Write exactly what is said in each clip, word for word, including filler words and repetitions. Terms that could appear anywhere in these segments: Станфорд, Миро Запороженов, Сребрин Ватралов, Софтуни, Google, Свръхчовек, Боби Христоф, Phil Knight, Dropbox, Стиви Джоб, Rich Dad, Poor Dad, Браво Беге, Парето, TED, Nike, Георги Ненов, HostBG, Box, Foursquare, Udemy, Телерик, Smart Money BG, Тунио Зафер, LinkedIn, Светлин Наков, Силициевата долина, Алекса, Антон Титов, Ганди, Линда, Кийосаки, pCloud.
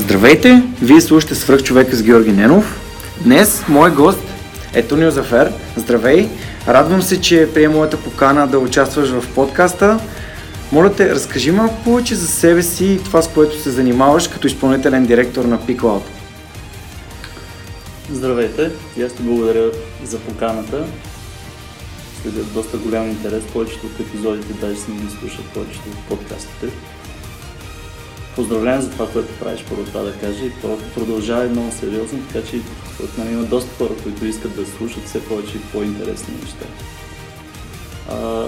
Здравейте, вие слушате Свръхчовека с Георги Ненов. Днес мой гост е Тунио Зафер. Здравей! Радвам се, че приема моята покана да участваш в подкаста. Моля те, разкажи малко повече за себе си и това, с което се занимаваш като изпълнителен директор на pCloud. Здравейте, и аз ти благодаря за поканата. Следва доста голям интерес, повечето от епизодите, даже си не слушат повечето от подкастите. Поздравление за това, което правиш, първо това да кажа, и това продължава и много сериозно, така че от мен има доста хора, които искат да слушат все повече и по-интересни неща. А,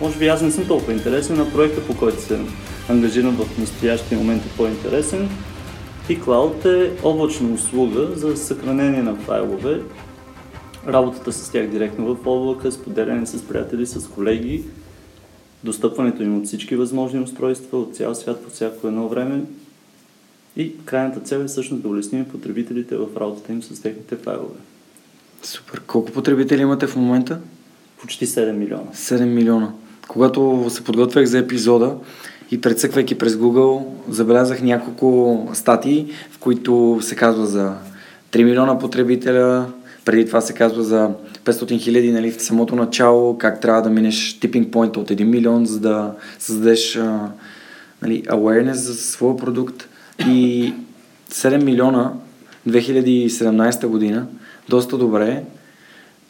може би аз не съм толкова интересен, на проекта, по който се ангажирам в настоящия момент, е по-интересен. pCloud е облачна услуга за съхранение на файлове, работата с тях директно в облака, споделяне с приятели, с колеги, достъпването им от всички възможни устройства, от цял свят, по всяко едно време, и крайната цел е всъщност да улесним потребителите в работата им с техните файлове. Супер! Колко потребители имате в момента? Почти седем милиона. седем милиона. Когато се подготвях за епизода и прецъквайки през Google, забелязах няколко статии, в които се казва за три милиона потребителя, преди това се казва за петстотин хиляди, нали, в самото начало, как трябва да минеш типинг поинта от един милион, за да създадеш нали, awareness за своя продукт. И седем милиона две хиляди и седемнадесета година, доста добре,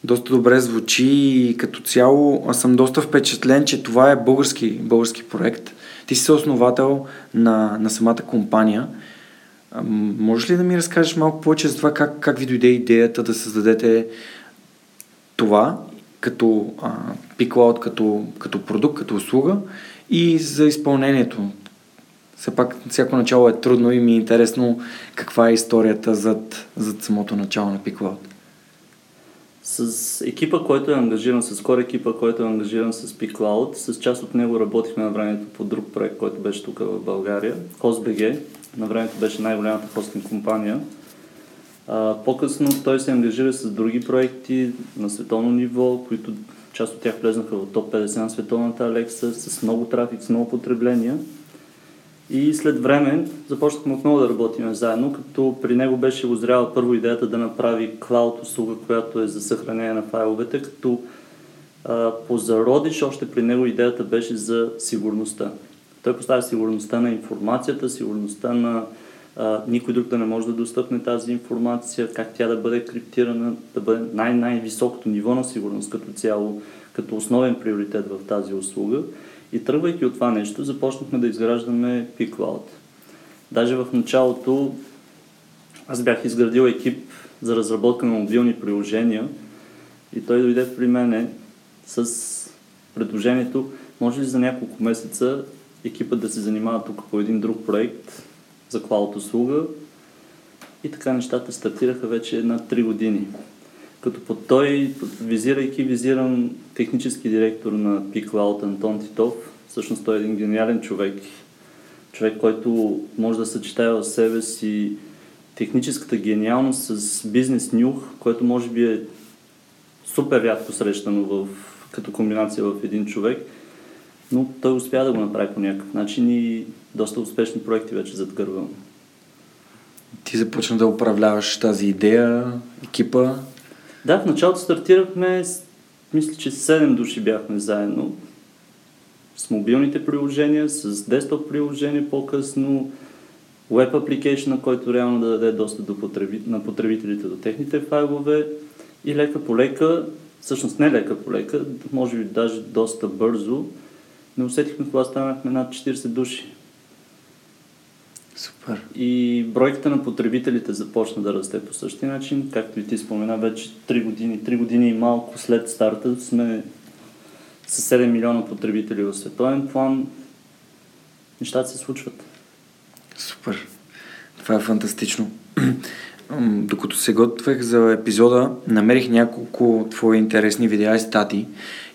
доста добре звучи, и като цяло аз съм доста впечатлен, че това е български, български проект. Ти си основател на, на самата компания. Можеш ли да ми разкажеш малко повече за това как, как ви дойде идеята да създадете това като а, pCloud, като, като продукт, като услуга, и за изпълнението? Все пак всяко начало е трудно и ми е интересно каква е историята зад, зад самото начало на pCloud. С екипа, който е ангажиран, с core екипа, който е ангажиран с pCloud, с част от него работихме на времето по друг проект, който беше тук в България, HostBG. На времето беше най-голямата хостинг компания. А, по-късно той се ангажира с други проекти на световно ниво, които част от тях влезнаха в топ петдесет на световната Алекса, с много трафик, с много потребления. И след време започнахме отново да работим заедно, като при него беше озряла първо идеята да направи клауд услуга, която е за съхранение на файловете, като а, позародиш още при него идеята беше за сигурността. Той поставя сигурността на информацията, сигурността на а, никой друг да не може да достъпне тази информация, как тя да бъде криптирана, да бъде най-най-високото ниво на сигурност като цяло, като основен приоритет в тази услуга. И тръгвайки от това нещо, започнахме да изграждаме pCloud. Даже в началото аз бях изградил екип за разработка на мобилни приложения и той дойде при мене с предложението, може ли за няколко месеца екипът да се занимава тук по един друг проект за клауд услуга, и така нещата стартираха вече една три години. Като по той, визирайки, визирам технически директор на pCloud Антон Титов. Всъщност той е един гениален човек. Човек, който може да съчетае в себе си техническата гениалност с бизнес нюх, което може би е супер рядко срещано в, като комбинация в един човек. Но той успя да го направи по някакъв начин и доста успешни проекти вече зад гърба. Ти започна да управляваш тази идея, екипа? Да, в началото стартирахме, мисля, че седем души бяхме заедно. с мобилните приложения, с десктоп приложение по-късно, web апликейшън, който реално да даде достъп до потреби... на потребителите до техните файлове и лека по лека, всъщност не лека по лека, може би даже доста бързо, не усетихме кога станахме над четирийсет души. Супер. И бройката на потребителите започна да расте по същия начин, както и ти спомена, вече три години, три години и малко след старта сме с седем милиона потребители в световен план. Нещата се случват. Супер. Това е фантастично. Докато се готвех за епизода, намерих няколко твои интересни видеа и стати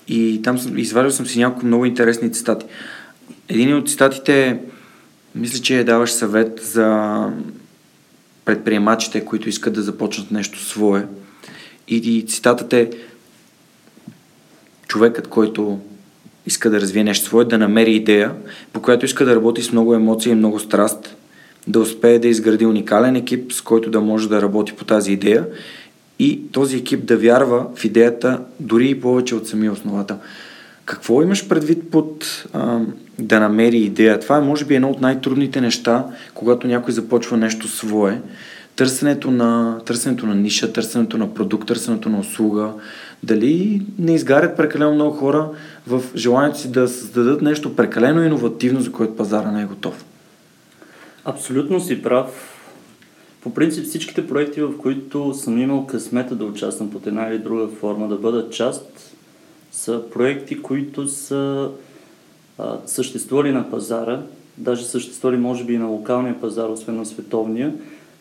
и там съм, извадил съм си няколко много интересни цитати. Един от цитатите, мисля, че даваш съвет за предприемачите, които искат да започнат нещо свое. И цитатът е: човекът, който иска да развие нещо свое, да намери идея, по която иска да работи с много емоции и много страст, да успее да изгради уникален екип, с който да може да работи по тази идея и този екип да вярва в идеята дори и повече от самия основател. Какво имаш предвид под а, да намери идея? Това е може би едно от най-трудните неща, когато някой започва нещо свое. Търсенето на, търсенето на ниша, търсенето на продукт, търсенето на услуга. Дали не изгарят прекалено много хора в желанието си да създадат нещо прекалено иновативно, за което пазара не е готов? Абсолютно си прав. По принцип всичките проекти, в които съм имал късмета да участвам под една или друга форма, да бъдат част, са проекти, които са а, съществували на пазара, даже съществували може би и на локалния пазар, освен на световния,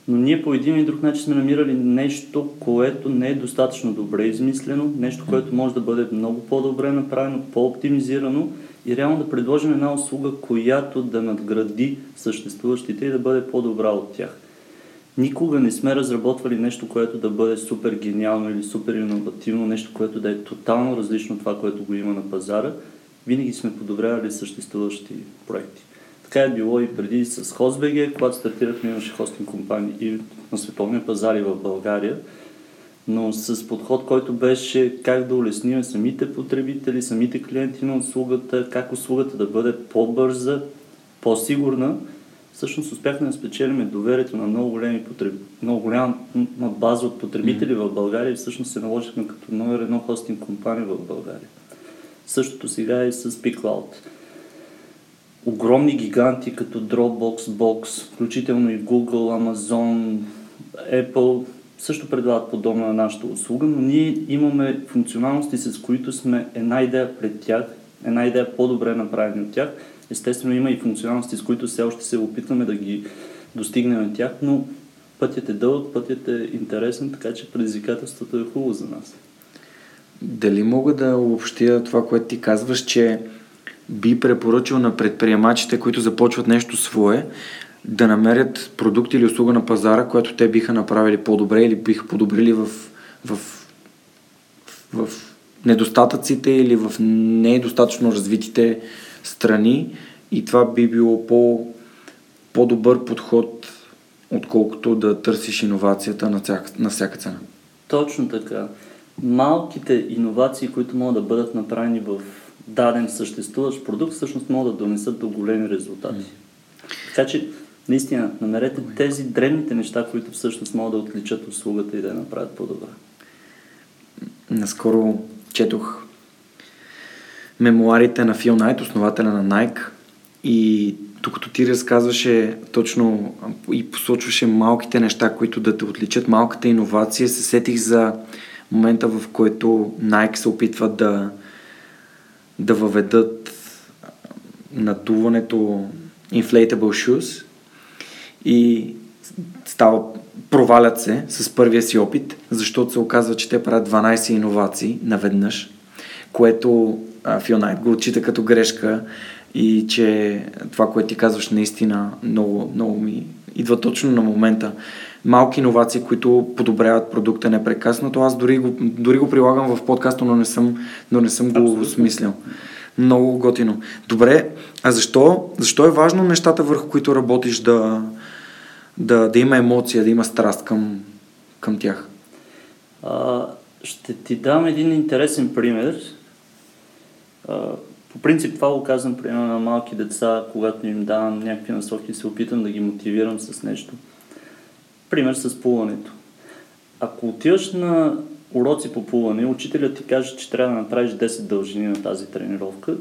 но ние по един или друг начин сме намирали нещо, което не е достатъчно добре измислено, нещо, което може да бъде много по-добре направено, по-оптимизирано и реално да предложим една услуга, която да надгради съществуващите и да бъде по-добра от тях. Никога не сме разработвали нещо, което да бъде супер гениално или супер иновативно, нещо, което да е тотално различно от това, което го има на пазара. Винаги сме подобрявали съществуващи проекти. Така е било и преди с HostBG, когато стартирахме, имаше хостинг компании и на световния пазар и в България, но с подход, който беше как да улесним самите потребители, самите клиенти на услугата, как услугата да бъде по-бърза, по-сигурна. Всъщност успяхме да спечелим доверието на много, големи потреб... много голяма база от потребители mm-hmm. в България и всъщност се наложихме като номер едно хостинг компания в България. Същото сега е с pCloud. Огромни гиганти като Dropbox, Box, включително и Google, Amazon, Apple също предлагат подобна на нашата услуга, но ние имаме функционалности, с които сме една идея пред тях, една идея по-добре направена от тях. Естествено има и функционалности, с които все още се опитваме да ги достигнем тях, но пътят е дълъг, пътят е интересен, така че предизвикателството е хубаво за нас. Дали мога да обобщя това, което ти казваш, че би препоръчал на предприемачите, които започват нещо свое, да намерят продукт или услуга на пазара, което те биха направили по-добре или биха подобрили в, в, в недостатъците или в недостатъчно развитите страни и това би било по, по-добър подход, отколкото да търсиш иновацията на всяка, на всяка цена. Точно така. Малките иновации, които могат да бъдат направени в даден съществуващ продукт, всъщност могат да донесат до големи резултати. Mm. Така че, наистина, намерете oh тези древните неща, които всъщност могат да отличат услугата и да я направят по-добра. Наскоро четох мемуарите на Phil Knight, основателя на Nike, и докато ти разказваше точно и посочваше малките неща, които да те отличат, малката иновация, се сетих за момента, в който Nike се опитва да да въведат надуването inflatable shoes и става, провалят се с първия си опит, защото се оказва, че те правят дванайсет иновации наведнъж, което Phil Knight го отчита като грешка и че това, което ти казваш, наистина много, много ми идва точно на момента. Малки иновации, които подобряват продукта непрекъснато. Аз дори го, дори го прилагам в подкаста, но не съм, но не съм го осмислил. Много готино. Добре, а защо? Защо е важно нещата, върху които работиш, да, да, да има емоция, да има страст към, към тях? А, ще ти дам един интересен пример. А, По принцип това го казвам, примерно, на малки деца, когато им давам някакви насоки, се опитам да ги мотивирам с нещо. Пример с плуването. Ако отиваш на уроци по плуване, учителят ти каже, че трябва да направиш десет дължини на тази тренировка,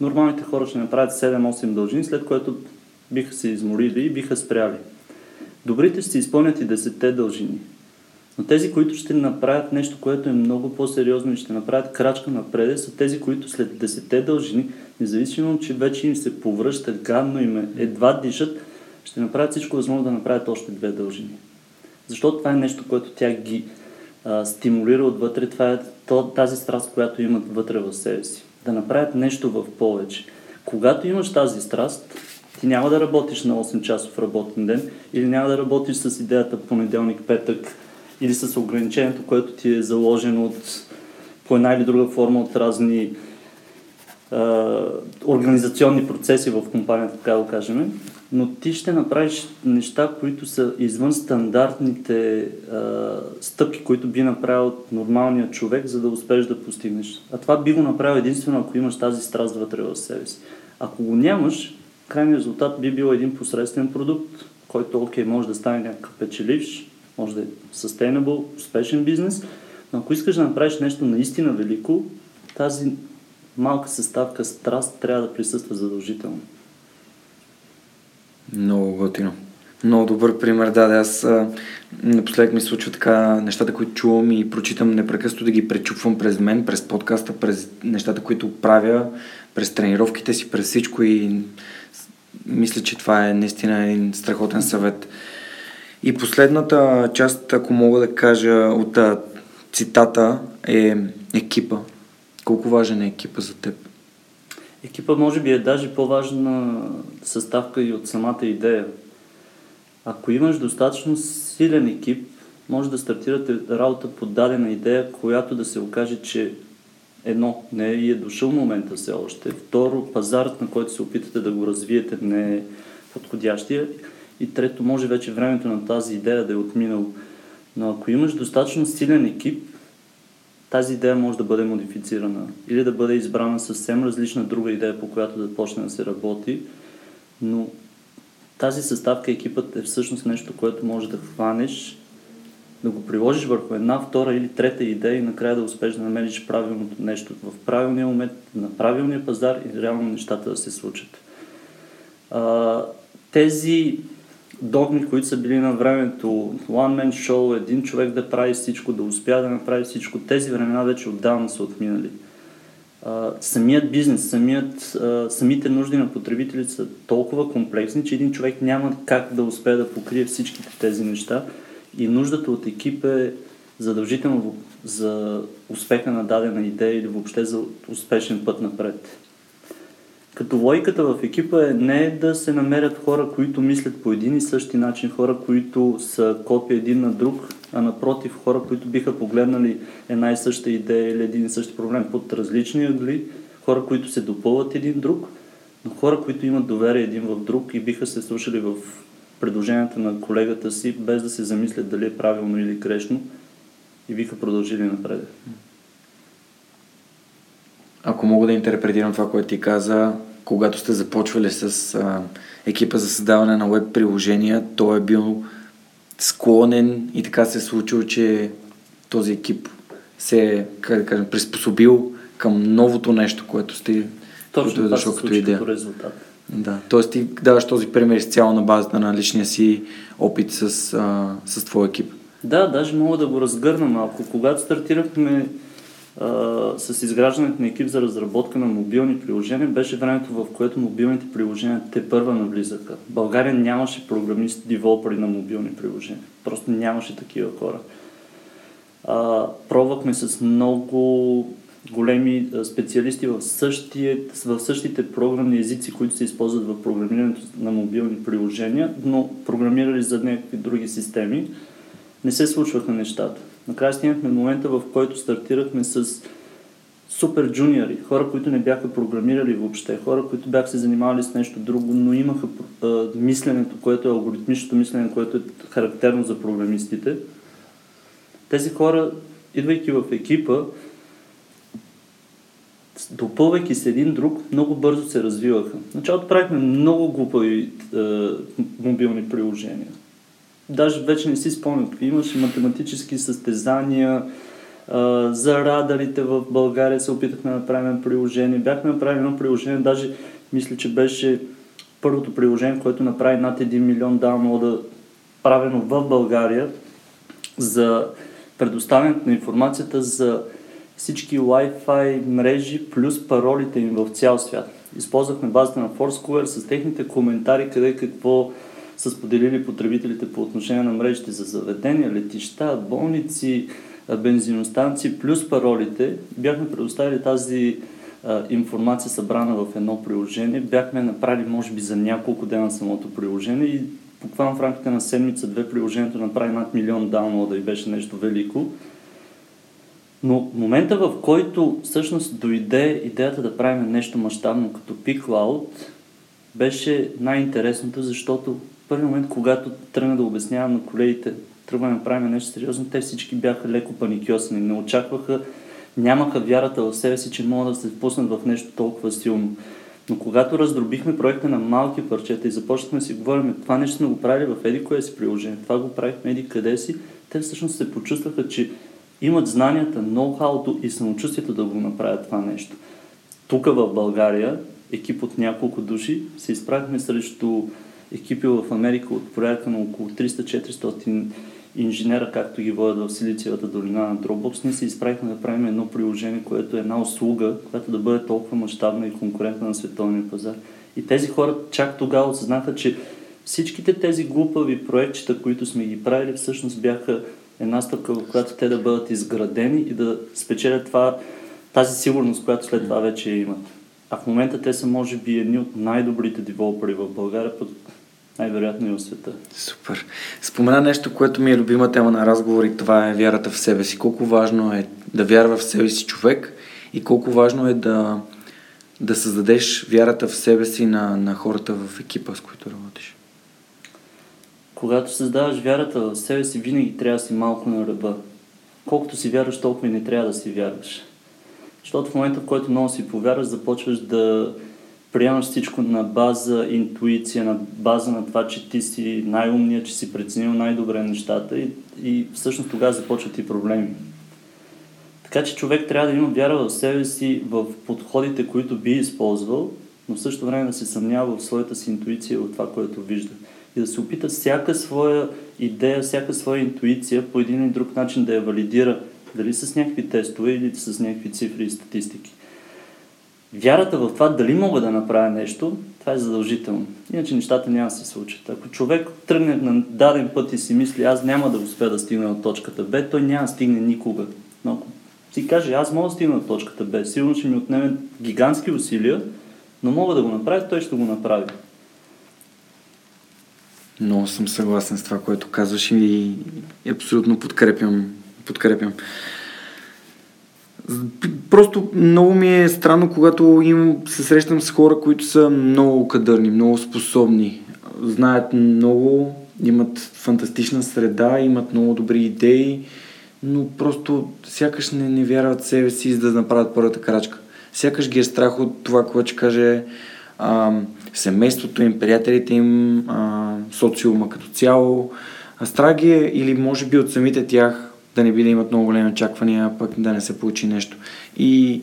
нормалните хора ще направят седем-осем дължини, след което биха се изморили и биха спряли. Добрите ще изпълнят и десетте дължини. Но тези, които ще направят нещо, което е много по-сериозно и ще направят крачка напред, са тези, които след десетте дължини, независимо, че вече им се повръща, гадно им е, едва дишат, ще направят всичко възможно да направят още две дължини. Защото това е нещо, което тя ги а, стимулира отвътре, това е тази страст, която имат вътре в себе си. Да направят нещо в повече. Когато имаш тази страст, ти няма да работиш на осем-часов работен ден или няма да работиш с идеята понеделник, петък или с ограничението, което ти е заложено от, по една или друга форма от разни е, организационни процеси в компанията, така да го кажем. Но ти ще направиш неща, които са извън стандартните е, стъпки, които би направил нормалния човек, за да успееш да постигнеш. А това би го направил единствено, ако имаш тази страст вътре в себе си. Ако го нямаш, крайният резултат би бил един посредствен продукт, който окей, може да стане някакъв печеливш, може да е sustainable, успешен бизнес, но ако искаш да направиш нещо наистина велико, тази малка съставка страст трябва да присъства задължително. Много готино. Много добър пример, да, да аз напоследък ми случва така нещата, които чувам и прочитам непрекъснато да ги пречупвам през мен, през подкаста, през нещата, които правя, през тренировките си, през всичко и мисля, че това е наистина един страхотен съвет. И последната част, ако мога да кажа от цитата, е екипа. Колко важен е екипа за теб? Екипа може би е даже по-важна съставка и от самата идея. Ако имаш достатъчно силен екип, може да стартирате работа по дадена идея, която да се окаже, че едно, не е дошъл момента все още, второ, пазарът, на който се опитате да го развиете, не е подходящия и трето, може вече времето на тази идея да е отминало. Но ако имаш достатъчно силен екип, тази идея може да бъде модифицирана или да бъде избрана съвсем различна друга идея, по която да почне да се работи, но тази съставка, екипът е всъщност нещо, което можеш да хванеш, да го приложиш върху една, втора или трета идея и накрая да успеш да намериш правилното нещо в правилния момент, на правилния пазар и реално нещата да се случат. А, тези догми, които са били на времето, one man show, един човек да прави всичко, да успя да направи всичко, тези времена вече отдавна са отминали. Uh, самият бизнес, самият, uh, самите нужди на потребителите са толкова комплексни, че един човек няма как да успее да покрие всичките тези неща и нуждата от екип е задължително за успеха на дадена идея или въобще за успешен път напред. Като логиката в екипа е не да се намерят хора, които мислят по един и същи начин, хора, които са копия един на друг, а напротив хора, които биха погледнали една и съща идея или един и същи проблем под различни ъгли, хора, които се допълват един друг, но хора, които имат доверие един в друг и биха се слушали в предложенията на колегата си, без да се замислят дали е правилно или грешно и биха продължили напред. Ако мога да интерпретирам това, което ти каза, когато сте започвали с а, екипа за създаване на веб приложения, той е бил склонен и така се е случило, че този екип се е, как да кажем, приспособил към новото нещо, което сте точно е дошло като идея. Като резултат. Да. Тоест ти даваш този пример изцяло на базата на личния си опит с, а, с твой екип. Да, даже мога да го разгърна малко. Когато стартирахме Uh, с изграждането на екип за разработка на мобилни приложения, беше времето, в което мобилните приложения те първа навлизаха. България нямаше програмисти, девелопери на мобилни приложения. Просто нямаше такива хора. Uh, пробвахме с много големи специалисти в, същие, в същите програмни езици, които се използват в програмирането на мобилни приложения, но програмирали за някакви други системи. Не се случваха нещата. Накрая стигнахме момента, в който стартирахме с супер джуниори, хора, които не бяха програмирали въобще, хора, които бяха се занимавали с нещо друго, но имаха а, мисленето, което е алгоритмичното мислене, което е характерно за програмистите. Тези хора, идвайки в екипа, допълвайки с един друг, много бързо се развиваха. В началото правихме много глупави е, мобилни приложения. Даже вече не си спомням, имаше математически състезания, е, за радарите в България се опитахме да направим приложение. Бяхме направили едно приложение, даже мисля, че беше първото приложение, което направи над един милион даунлода, правено в България, за предоставянето на информацията за всички Wi-Fi мрежи плюс паролите им в цял свят. Използвахме базата на Foursquare с техните коментари, къде какво са споделили потребителите по отношение на мрежите за заведения, летища, болници, бензиностанции, плюс паролите. Бяхме предоставили тази а, информация събрана в едно приложение. Бяхме направили, може би, за няколко дена самото приложение и буквално в рамките на седмица-две приложението направи над милион даунлода и беше нещо велико. Но момента, в който всъщност дойде идеята да правим нещо мащабно като pCloud, беше най-интересното, защото в първи момент, когато тръгна да обяснявам на колегите, тръгваме да правим нещо сериозно, те всички бяха леко паникьосани, не очакваха, нямаха вярата в себе си, че могат да се впуснат в нещо толкова силно. Но когато раздробихме проекта на малки парчета и започнахме да си говорим, това нещо сме го правили в еди кое си приложение, това го правихме еди къде си, те всъщност се почувстваха, че имат знанията, ноу-хауто и самочувствието да го направят това нещо. Тук в България, екип от няколко души, се изправихме срещу екипи в Америка от порядка на около триста до четиристотин инженера, както ги водят в Силициевата долина на Dropbox. Ние се изправихме да правим едно приложение, което е една услуга, която да бъде толкова мащабна и конкурентна на световния пазар. И тези хора чак тогава осъзнаха, че всичките тези глупави проектчета, които сме ги правили, всъщност бяха една стъпка, в която те да бъдат изградени и да спечелят това, тази сигурност, която след това вече имат. А в момента те са, може би, едни от най-добрите девелопери в България, под най-вероятно и в света. Супер. Спомена нещо, което ми е любима тема на разговор, и това е вярата в себе си. Колко важно е да вярва в себе си човек и колко важно е да, да създадеш вярата в себе си на, на хората в екипа, с които работиш. Когато създаваш вярата в себе си, винаги трябва да си малко на ръба. Колкото си вярваш, толкова и не трябва да си вярваш. Защото в момента, в който много си повярваш, започваш да приемаш всичко на база интуиция, на база на това, че ти си най-умният, че си преценил най-добре нещата и, и всъщност тогава започват и проблеми. Така че човек трябва да има вяра в себе си, в подходите, които би използвал, но в същото време да се съмнява в своята си интуиция и в това, което вижда. И да се опита всяка своя идея, всяка своя интуиция по един или друг начин да я валидира, дали с някакви тестове или с някакви цифри и статистики. Вярата в това дали мога да направя нещо, това е задължително. Иначе нещата няма да се случат. Ако човек тръгне на даден път и си мисли, аз няма да успея да стигна от точката Б, той няма да стигне никога. Но ако си каже, аз мога да стигна от точката Б, сигурно ще ми отнеме гигантски усилия, но мога да го направя, той ще го направи. Много съм съгласен с това, което казваш и абсолютно подкрепям. подкрепям. Просто много ми е странно, когато им се срещам с хора, които са много кадърни, много способни, знаят много, имат фантастична среда, имат много добри идеи, но просто сякаш не, не вярват в себе си, за да направят първата крачка. Сякаш ги е страх от това, което ще каже а, семейството им, приятелите им, а, социума като цяло. А страх ги е, или може би от самите тях, да не би да имат много големи очаквания, пък да не се получи нещо. И,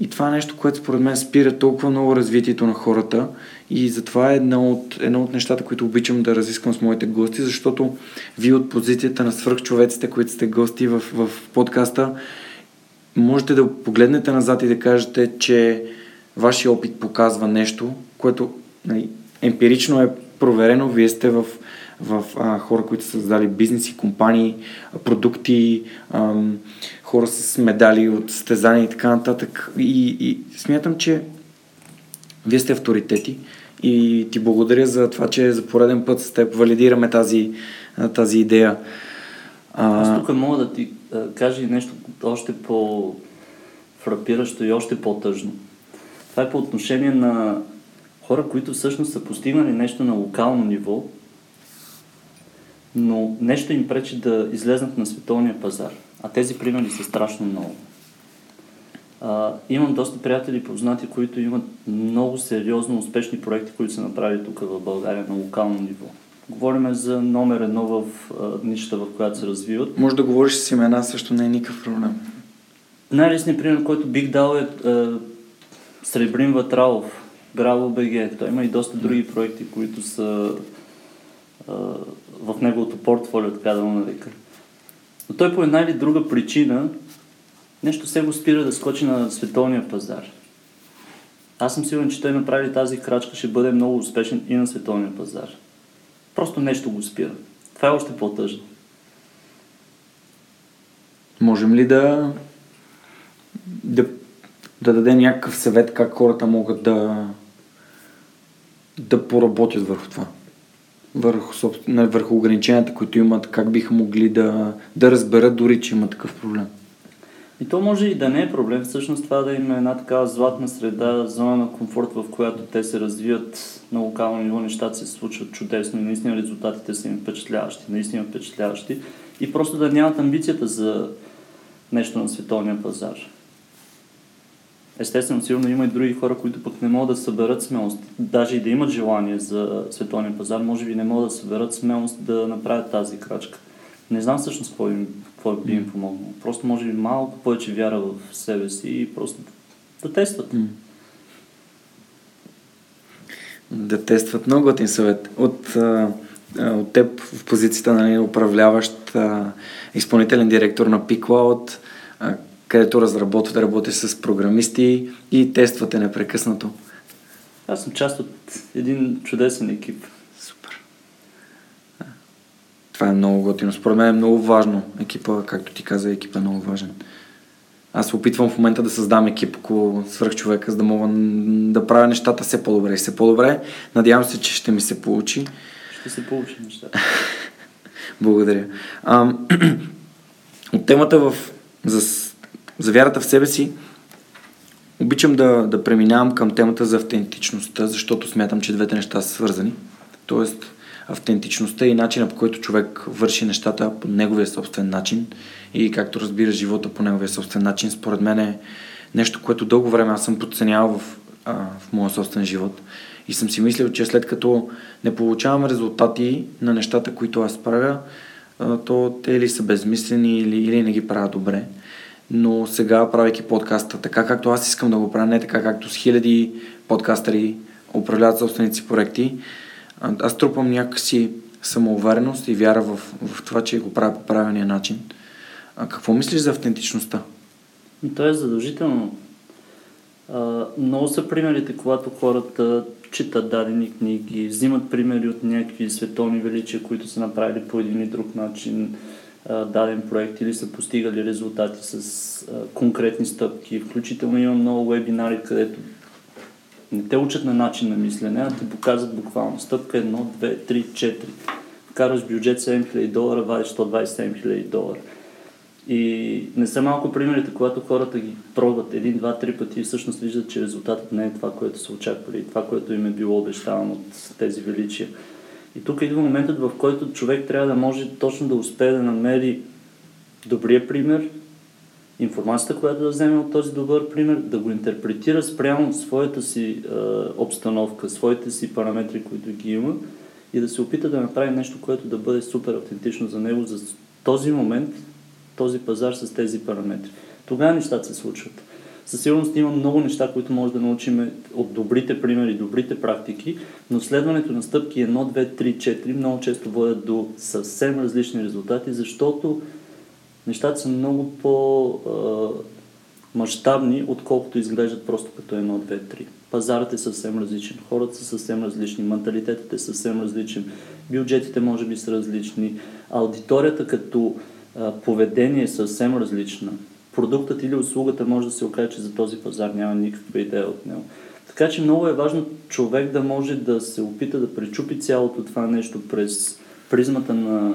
и това е нещо, което според мен спира толкова много развитието на хората и затова е едно от, едно от нещата, които обичам да разисквам с моите гости, защото вие от позицията на свръхчовеците, които сте гости в, в подкаста, можете да погледнете назад и да кажете, че вашия опит показва нещо, което емпирично е проверено. Вие сте в в а, хора, които са създали бизнеси, компании, продукти, ам, хора с медали от състезания и така нататък. И, и смятам, че вие сте авторитети и ти благодаря за това, че за пореден път с теб валидираме тази, тази идея. А... Аз тук мога да ти а, кажа и нещо още по-фрапиращо и още по-тъжно. Това е по отношение на хора, които всъщност са постигнали нещо на локално ниво, но нещо им пречи да излезнат на световния пазар. А тези примери са страшно много. А, имам доста приятели и познати, които имат много сериозно успешни проекти, които са направили тук в България на локално ниво. Говорим за номер едно в нишата, в която се развиват. Може да говориш с имена, също не е никакъв проблем. Най-лесният пример, който бих дал е, е Сребрин Ватралов, Браво Беге. Той има и доста други проекти, които са е, в неговото портфолио, така да му нарека. Но той по една или друга причина нещо се го спира да скочи на световния пазар. Аз съм сигурен, че той направи тази крачка, ще бъде много успешен и на световния пазар. Просто нещо го спира. Това е още по-тъжно. Можем ли да, да, да дадем някакъв съвет как хората могат да, да поработят върху това? Върху, собствен, върху ограниченията, които имат, как биха могли да, да разберат дори, че има такъв проблем? И то може и да не е проблем, всъщност това да има една такава златна среда, зона на комфорт, в която те се развиват на локално ниво, нещата се случват чудесно и наистина резултатите са им впечатляващи, наистина впечатляващи и просто да нямат амбицията за нещо на световния пазар. Естествено, сигурно има и други хора, които пък не могат да съберат смелост, даже и да имат желание за световния пазар, може би не могат да съберат смелост да направят тази крачка. Не знам всъщност какво им, какво би им помогнало. Просто може би малко повече вяра в себе си и просто да тестват. Да тестват. Много готин съвет. От, от теб в позицията на нали, управляващ изпълнителен директор на pCloud, където разработвате, работиш с програмисти и тествате непрекъснато. Аз съм част от един чудесен екип. Това е много готино. Според мен е много важно. Екипа, както ти каза, екипа е много важен. Аз се опитвам в момента да създам екип около свръхчовека, за да мога да правя нещата все по-добре и все по-добре. Надявам се, че ще ми се получи. Ще се получи нещата. Благодаря. А, от темата в, за, за вярата в себе си, обичам да, да преминавам към темата за автентичността, защото смятам, че двете неща са свързани. Тоест, автентичността и начина, по който човек върши нещата по неговия собствен начин и както разбира живота по неговия собствен начин, според мен е нещо, което дълго време аз съм подценявал в, а, в моя собствен живот и съм си мислил, че след като не получавам резултати на нещата, които аз правя, а, то те или са безмислени или, или не ги правя добре. Но сега, правейки подкаста така, както аз искам да го правя, не така, както с хиляди подкастери управляват собственици проекти, аз трупам някакси самоувереност и вяра в, в това, че го правя по правилния начин. А какво мислиш за автентичността? То е задължително. А, много са примерите, когато хората читат дадени книги, взимат примери от някакви световни величия, които са направили по един и друг начин а, даден проект или са постигали резултати с а, конкретни стъпки. Включително има много вебинари, където не те учат на начин на мислене, а ти показват буквално стъпка едно, две, три, четири. Караш бюджет седем хиляди долара, вадиш сто двадесет и седем хиляди долара. И не са малко примерите, когато хората ги пробват един, два, три пъти и всъщност виждат, че резултатът не е това, което са очаквали, това, което им е било обещавано от тези величия. И тук идва моментът, в който човек трябва да може точно да успее да намери добрия пример, информацията, която да вземе от този добър пример, да го интерпретира спрямо своята си е, обстановка, своите си параметри, които ги има и да се опита да направи нещо, което да бъде супер автентично за него за този момент, този пазар с тези параметри. Тогава нещата се случват. Със сигурност има много неща, които може да научим от добрите примери, добрите практики, но следването на стъпки едно, две, три, четири много често водят до съвсем различни резултати, защото нещата са много по-мащабни, отколкото изглеждат просто като едно, две, три. Пазарът е съвсем различен, хората са съвсем различни, менталитетът е съвсем различен, бюджетите може би са различни, аудиторията като а, поведение е съвсем различна. Продуктът или услугата може да се окаже, че за този пазар няма никаква идея от него. Така че много е важно човек да може да се опита да пречупи цялото това нещо през призмата на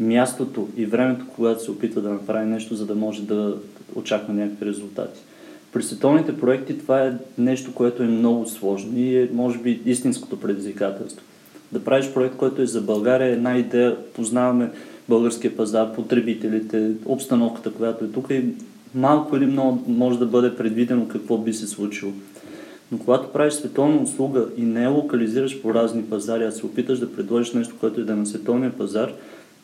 мястото и времето, когато се опитва да направи нещо, за да може да очаква някакви резултати. При световните проекти това е нещо, което е много сложно и е, може би, истинското предизвикателство. Да правиш проект, който е за България, една идея, познаваме българския пазар, потребителите, обстановката, която е тук и малко или много може да бъде предвидено какво би се случило. Но когато правиш световна услуга и не я локализираш по разни пазари, а се опиташ да предложиш нещо, което е да на световния пазар,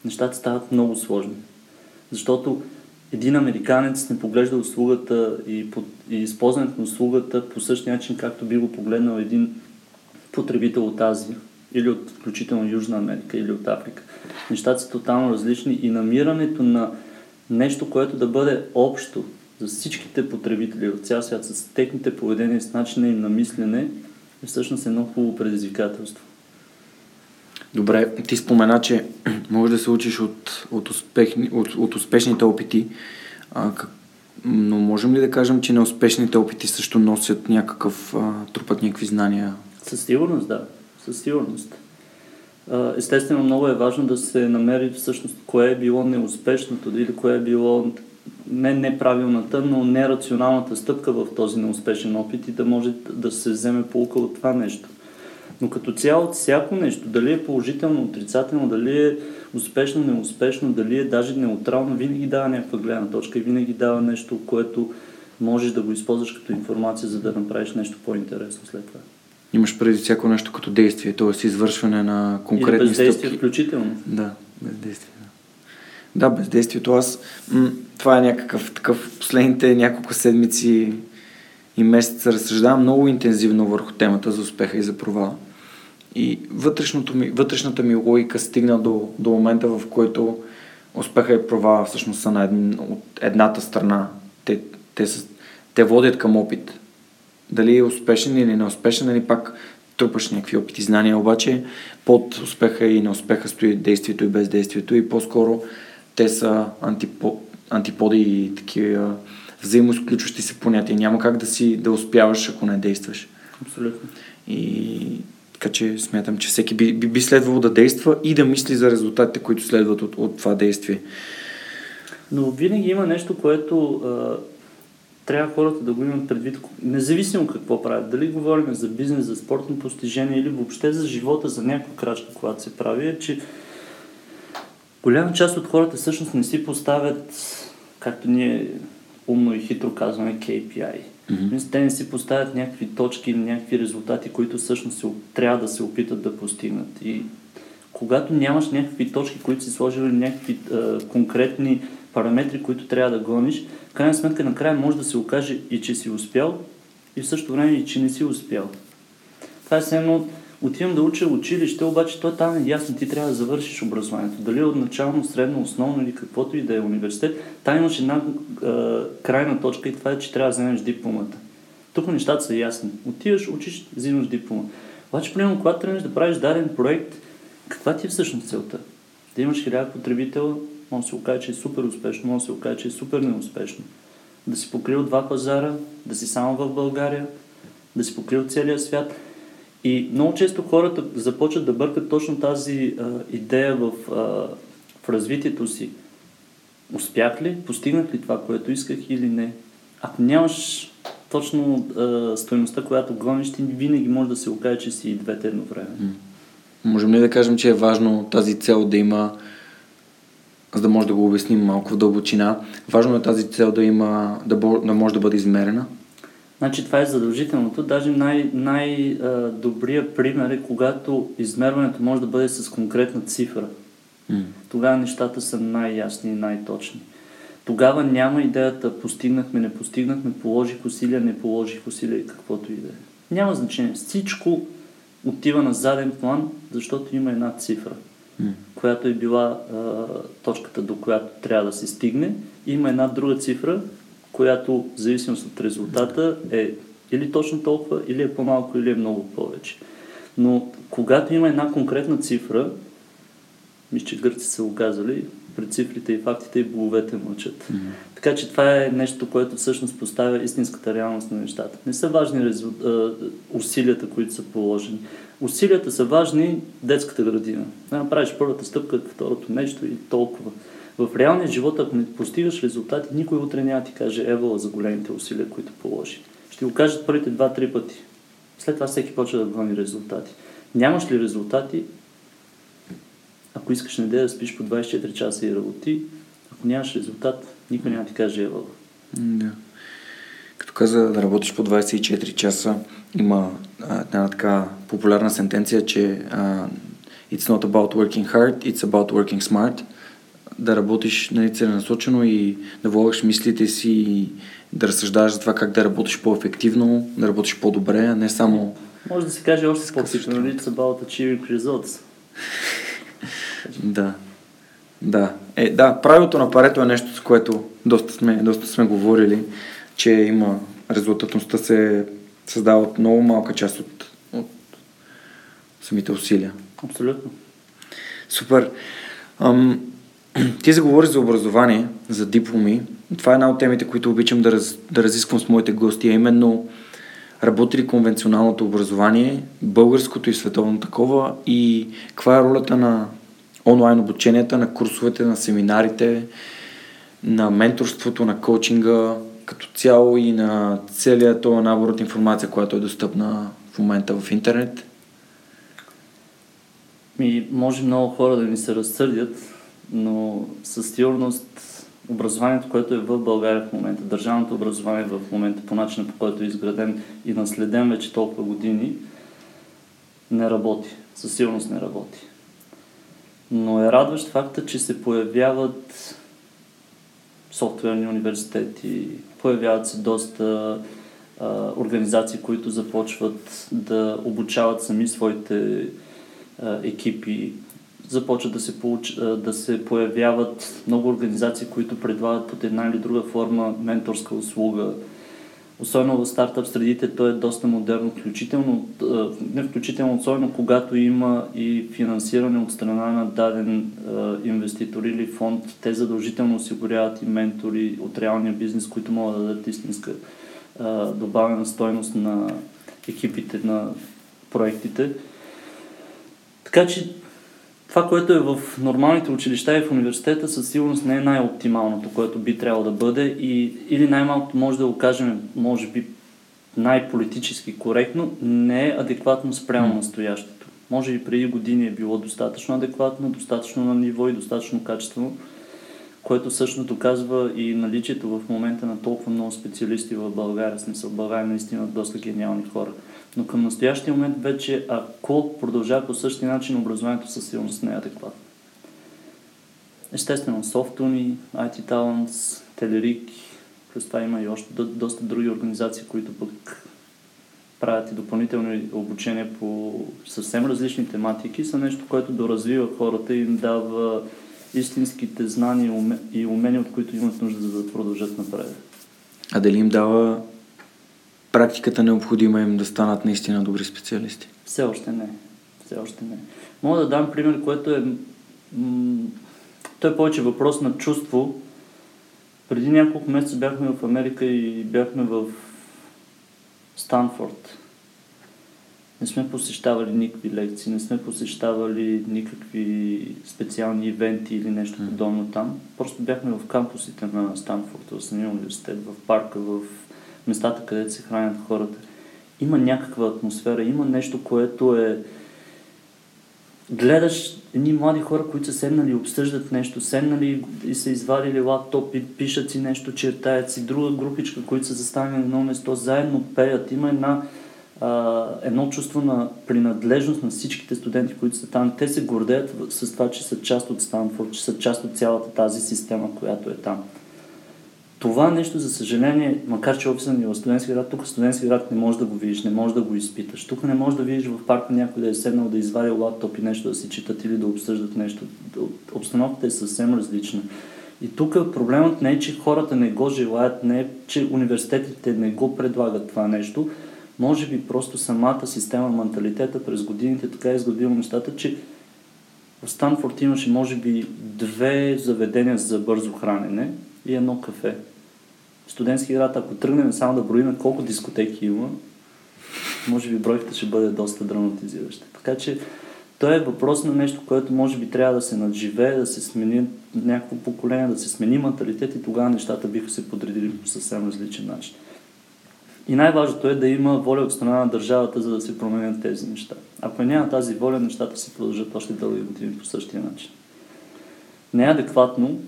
нещата стават много сложни. Защото един американец не поглежда услугата и, под, и използването на услугата по същия начин, както би го погледнал един потребител от Азия или от включително Южна Америка или от Африка. Нещата са тотално различни и намирането на нещо, което да бъде общо за всичките потребители от цял свят, с техните поведения, с начина им на мислене, е всъщност едно хубаво предизвикателство. Добре, ти спомена, че може да се учиш от, от, успех, от, от успешните опити, а, как, но можем ли да кажем, че неуспешните опити също носят някакъв, а, трупат някакви знания? Със сигурност, да. Със сигурност. Естествено, много е важно да се намери всъщност кое е било неуспешното или кое е било не неправилната, но нерационалната стъпка в този неуспешен опит и да може да се вземе поука от това нещо. Но като цяло, всяко нещо, дали е положително, отрицателно, дали е успешно, неуспешно, дали е даже неутрално, винаги дава някаква гледна точка и винаги дава нещо, което можеш да го използваш като информация, за да направиш нещо по-интересно след това. Имаш преди всяко нещо като действие, т.е. извършване на конкретни бездействие, стъпки. Бездействие включително. Да, бездействие. Да, да бездействието. Аз, м- това е някакъв такъв последните няколко седмици и месеца разсъждавам много интензивно върху темата за успеха и за провала. И ми, вътрешната ми логика стигна до, до момента, в който успеха и провала всъщност са на една, от едната страна. Те, те, са, те водят към опит. Дали е успешен или неуспешен, или пак трупаш някакви опити знания, обаче под успеха и неуспеха стои действието и бездействието и по-скоро те са антипо, антиподи и такива взаимосключващи се понятия. Няма как да си да успяваш, ако не действаш. Абсолютно. И така че смятам, че всеки би, би, би следвало да действа и да мисли за резултатите, които следват от, от това действие. Но винаги има нещо, което... А... трябва хората да го имат предвид, независимо какво правят, дали говорим за бизнес, за спортно постижение или въобще за живота, за някаква крачка, която се прави, е, че голяма част от хората всъщност не си поставят, както ние умно и хитро казваме, кей пи ай. Mm-hmm. Те не си поставят някакви точки или някакви резултати, които всъщност се, трябва да се опитат да постигнат. И когато нямаш някакви точки, които си сложили някакви а, конкретни параметри, които трябва да гониш, в крайна сметка накрая може да се окаже и че си успял, и в същото време и че не си успял. Това е следно, отивам да уча училище, обаче то там е ясно, ти трябва да завършиш образованието. Дали е от начално, средно, основно или каквото и да е университет, там имаш една е, крайна точка и това е, че трябва да вземеш дипломата. Тук нещата са ясни. Отиваш, учиш, взимаш диплома. Обаче, примерно, когато тръгнеш да правиш даден проект, каква ти е всъщност целта? Да имаш хиляда потребител, може да се окаже, че е супер успешно, може да се окаже, че е супер неуспешно. Да си покрил два пазара, да си само в България, да си покрил целия свят. И много често хората започват да бъркат точно тази а, идея в, а, в развитието си. Успях ли? Постигнах ли това, което исках или не? Ако нямаш точно а, стойността, която гониш, ти винаги може да се окаже, че си и двете едновременно. Можем ли да кажем, че е важно тази цел да има, за да може да го обясним малко в дълбочина, важно е тази цел да има, да, да може да бъде измерена? Значи това е задължителното. Даже най- най-добрият пример е, когато измерването може да бъде с конкретна цифра. Mm. Тогава нещата са най-ясни и най-точни. Тогава няма идеята постигнахме, не постигнахме, положих усилия, не положих усилия и каквото и да е. Няма значение. Всичко отива на заден план, защото има една цифра, mm. която е била а, точката, до която трябва да се стигне. Има една друга цифра, която в зависимост от резултата е или точно толкова, или е по-малко, или е много повече. Но когато има една конкретна цифра, мисля, че гърци са го казали, пред цифрите и фактите и боговете мълчат. Mm. Така че това е нещо, което всъщност поставя истинската реалност на нещата. Не са важни резу... усилията, които са положени. Усилията са важни в детската градина. Да направиш първата стъпка, второто нещо и толкова. В реалния живот, ако не постигаш резултати, никой утре няма ти каже евала за големите усилия, които положи. Ще го кажат първите два-три пъти. След това всеки почва да гони резултати. Нямаш ли резултати? Ако искаш неделя да спиш по двайсет и четири часа и работи, ако нямаш резултат, никой няма ти каже евала. Да. Като каза да работиш по двадесет и четири часа, има а, една така популярна сентенция, че а, it's not about working hard, it's about working smart. Да работиш нали, целенасочено и да влагаш мислите си и да разсъждаваш за това как да работиш по-ефективно, да работиш по-добре, а не само... Може да се каже още по-псично, it's about achieving results. Да. Да. Е, да, правилото на Парето е нещо, с което доста сме, доста сме говорили, че има резултатността се създава от много малка част от, от самите усилия. Абсолютно. Супер. Ам, ти заговори за образование, за дипломи. Това е една от темите, които обичам да, раз, да разисквам с моите гости, а именно работи ли конвенционалното образование, българското и световно такова и каква е ролята на онлайн обученията, на курсовете, на семинарите, на менторството, на коучинга, като цяло и на целият този набор от информация, която е достъпна в момента в интернет? Ми, може много хора да ни се разсърдят, но със сигурност образованието, което е в България в момента, държавното образование в момента, по начина по който е изграден и наследен вече толкова години, не работи. Със сигурност не работи. Но е радващ факта, че се появяват софтуерни университети, появяват се доста а, организации, които започват да обучават сами своите а, екипи, започват да се, получ... да се появяват много организации, които предлагат под една или друга форма менторска услуга. Особено в стартъп средите то е доста модерно, включително, не включително, особено когато има и финансиране от страна на даден инвеститор или фонд, те задължително осигуряват и ментори от реалния бизнес, които могат да дадат истинска добавена стойност на екипите, на проектите. Така че това, което е в нормалните училища и в университета, със сигурност не е най-оптималното, което би трябвало да бъде и, или най-малко може да го кажем, може би най-политически коректно, не е адекватно спрямо настоящето. Може и преди години е било достатъчно адекватно, достатъчно на ниво и достатъчно качествено, което всъщност доказва и наличието в момента на толкова много специалисти в България. Смисъл, България наистина доста гениални хора. Но към настоящия момент вече, ако продължава по същия начин, образованието със сигурност не е адекватно. Естествено, Софтуни, ай ти Talents, Телерик, плюс това има и още до, доста други организации, които пък правят и допълнителни обучения по съвсем различни тематики, са нещо, което доразвива хората и им дава истинските знания и умения, от които имат нужда, за да продължат напред. А дали им дава практиката необходима им да станат наистина добри специалисти? Все още не. Все още не. Мога да дам пример, което е... М- той е повече въпрос на чувство. Преди няколко месеца бяхме в Америка и бяхме в Станфорд. Не сме посещавали никакви лекции, не сме посещавали никакви специални ивенти или нещо подобно там. Просто бяхме в кампусите на Станфорд, в самия университет, в парка, в местата, където се хранят хората. Има някаква атмосфера, има нещо, което е... Гледаш едни млади хора, които са седнали и обсъждат нещо, седнали и са извадили лаптоп и пишат си нещо, чертаят си, друга групичка, които са застанали на едно место, заедно пеят. Има една, а, едно чувство на принадлежност на всичките студенти, които са там. Те се гордеят с това, че са част от Станфорд, че са част от цялата тази система, която е там. Това нещо, за съжаление, макар че офисът ни е в студентски град, тук в студентски град не можеш да го видиш, не можеш да го изпиташ. Тук не можеш да видиш в парка някой да е седнал да извади лаптоп и нещо да си читат или да обсъждат нещо. Обстановката е съвсем различна. И тук проблемът не е, че хората не го желаят, не е, че университетите не го предлагат това нещо. Може би просто самата система, менталитета през годините така е изградила нещата, че в Станфорд имаше може би две заведения за бързо хранене и едно кафе. В студентски град, ако тръгнем само да броим колко дискотеки има, може би бройката ще бъде доста драматизираща. Така че той е въпрос на нещо, което може би трябва да се надживее, да се смени някакво поколение, да се смени менталитет и тогава нещата биха се подредили по съвсем различен начин. И най-важното е да има воля от страна на държавата, за да се променят тези неща. Ако няма тази воля, нещата се продължат още дълги години по същия начин. Не е адекватно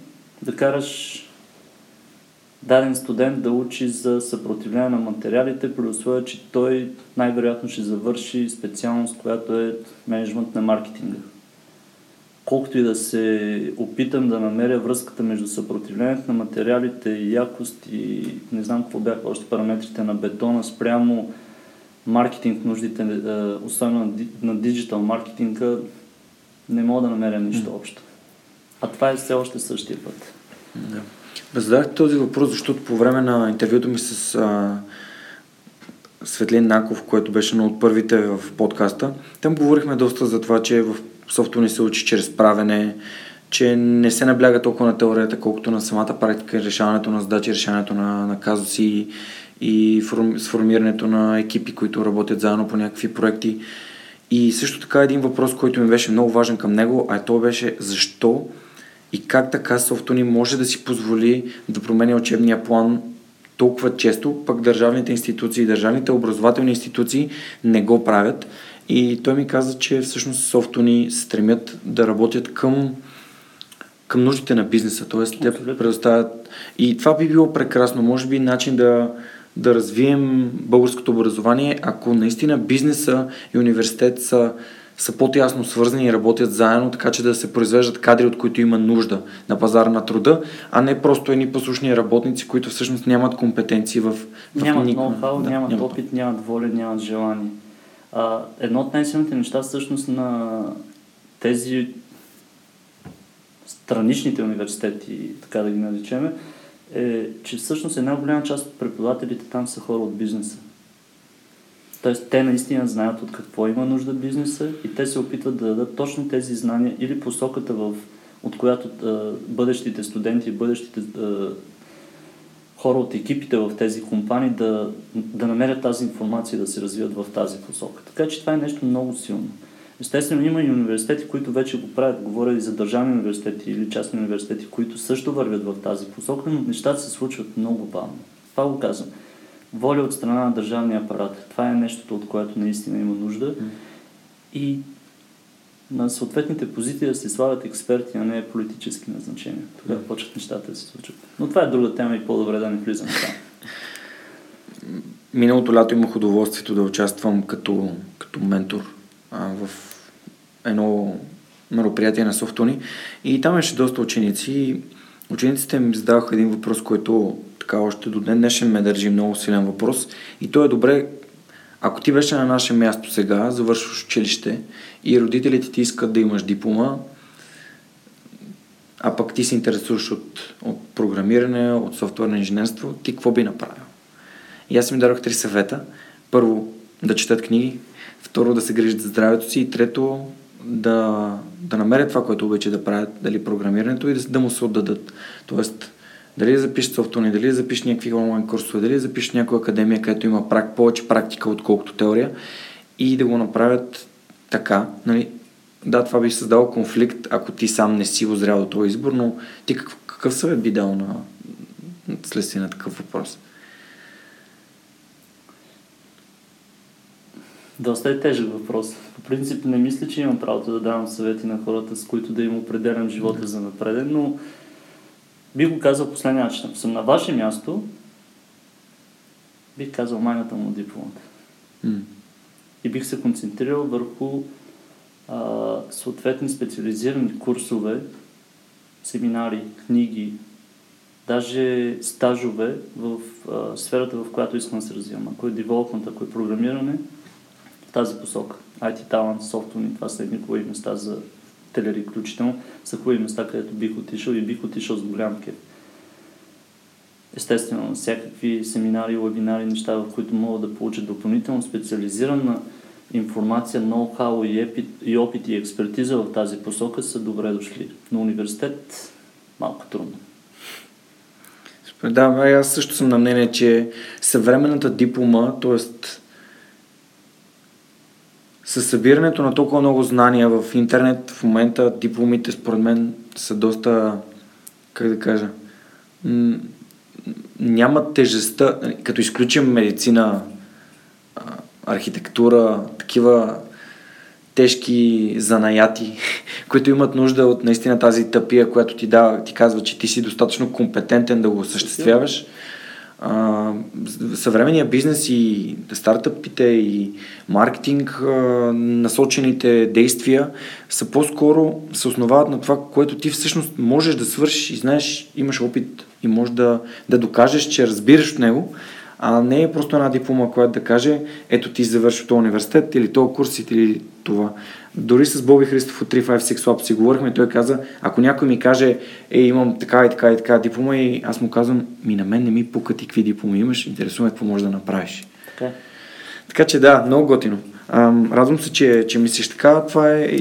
да караш даден студент да учи за съпротивление на материалите, при условие, че той най-вероятно ще завърши специалност, която е менеджмент на маркетинга. Колкото и да се опитам да намеря връзката между съпротивлението на материалите и якост и не знам какво бяха още параметрите на бетона спрямо маркетинг нуждите, особено на диджитал маркетинга, не мога да намеря нищо общо. А това е все още същия път. Да. Зададах този въпрос, защото по време на интервюто ми с а, Светлин Наков, който беше едно от първите в подкаста, там говорихме доста за това, че в Софтуни се учи чрез правене, че не се набляга толкова на теорията, колкото на самата практика, решаването на задачи, решаването на, на казуси и форм, сформирането на екипи, които работят заедно по някакви проекти. И също така един въпрос, който ми беше много важен към него, а то беше защо и как така Софтуни може да си позволи да променя учебния план толкова често, пък държавните институции, държавните образователни институции не го правят. И той ми каза, че всъщност Софтуни се стремят да работят към, към нуждите на бизнеса, т.е. те предоставят. И това би било прекрасно, може би начин да, да развием българското образование, ако наистина бизнеса и университет са са по-тясно свързани и работят заедно, така че да се произвеждат кадри, от които има нужда на пазара на труда, а не просто едни послушни работници, които всъщност нямат компетенции в, в нямат ноу-хау, да, нямат опит, нямат воля, нямат желание. А, едно от най-силните неща всъщност на тези страничните университети, така да ги наречем, е, че всъщност една голяма част от преподавателите там са хора от бизнеса. Тоест, те наистина знаят от какво има нужда бизнеса и те се опитват да дадат точно тези знания или посоката, в, от която а, бъдещите студенти, бъдещите а, хора от екипите в тези компании да, да намерят тази информация и да се развиват в тази посока. Така че това е нещо много силно. Естествено, има и университети, които вече го правят. Говоря и за държавни университети или частни университети, които също вървят в тази посока, но нещата се случват много бавно. Това го казвам. Воля от страна на държавния апарат. Това е нещото, от което наистина има нужда. Mm. И на съответните позиции да се слагат експерти, а не политически назначения. Тогава mm. почват нещата да се случат. Но това е друга тема и по-добре да не влизам там. Миналото лято имах удоволствието да участвам като, като ментор а, в едно мероприятие на Софтуни. И там беше доста ученици. Учениците ми задаваха един въпрос, който така още до ден днешен ме държи много силен въпрос и то е добре, ако ти беше на наше място сега, завършваш училище и родителите ти искат да имаш диплома, а пък ти се интересуваш от, от програмиране, от софтуерно инженерство, ти какво би направил? И аз им дадох три съвета. Първо, да четат книги, второ, да се грижат за здравето си и трето, да, да намерят това, което обичат да правят, дали програмирането и да, да му се отдадат. Тоест, дали запишеш софтуни, дали запишеш някакви онлайн курсове, дали запишеш някоя академия, където има прак, повече практика, отколкото теория и да го направят така. Нали? Да, това би създало конфликт, ако ти сам не си озрял до този избор, но ти какъв, какъв съвет би дал на следствие на такъв въпрос? Доста е тежък въпрос. По принцип не мисля, че имам правото да давам съвети на хората, с които да им определям живота да. за напреден, но бих го казал последния начин. Ако съм на ваше място, бих казал майната му дипломата. Mm. И бих се концентрирал върху а, съответни специализирани курсове, семинари, книги, даже стажове в а, сферата, в която искам да се развивам. Ако е девелопмент, ако е програмиране, в тази посока. ай ти Talents, Software, това са едни хубави места за Телерик, включително са хубави места, където бих отишъл и бих отишъл с голям кеф. Естествено, всякакви семинари, вебинари, неща, в които могат да получат допълнително специализирана информация, ноу-хау и, епит, и опит и експертиза в тази посока са добре дошли. Но университет малко трудно. Да, аз също съм на мнение, че съвременната диплома, т.е. със събирането на толкова много знания в интернет, в момента дипломите според мен са доста, как да кажа, м- нямат тежестта, като изключим медицина, архитектура, такива тежки занаяти, които имат нужда от наистина тази тъпия, която ти дава, ти казва, че ти си достатъчно компетентен да го осъществяваш. А, съвременния бизнес и стартъпите и маркетинг а, насочените действия са по-скоро се основават на това, което ти всъщност можеш да свършиш и знаеш, имаш опит и можеш да, да докажеш, че разбираш от него, а не е просто една диплома, която да каже, ето ти завърши този университет или този курс или това. Дори с Боби Христоф от три петдесет и шест Lab си говорихме, той каза, ако някой ми каже, е, имам така и така и така диплома, и аз му казвам, ми на мен не ми пука ти какви дипломи имаш, интересуваме какво можеш да направиш. Така, така че да, много готино. Ам, радвам се, че, че мислиш така. Това е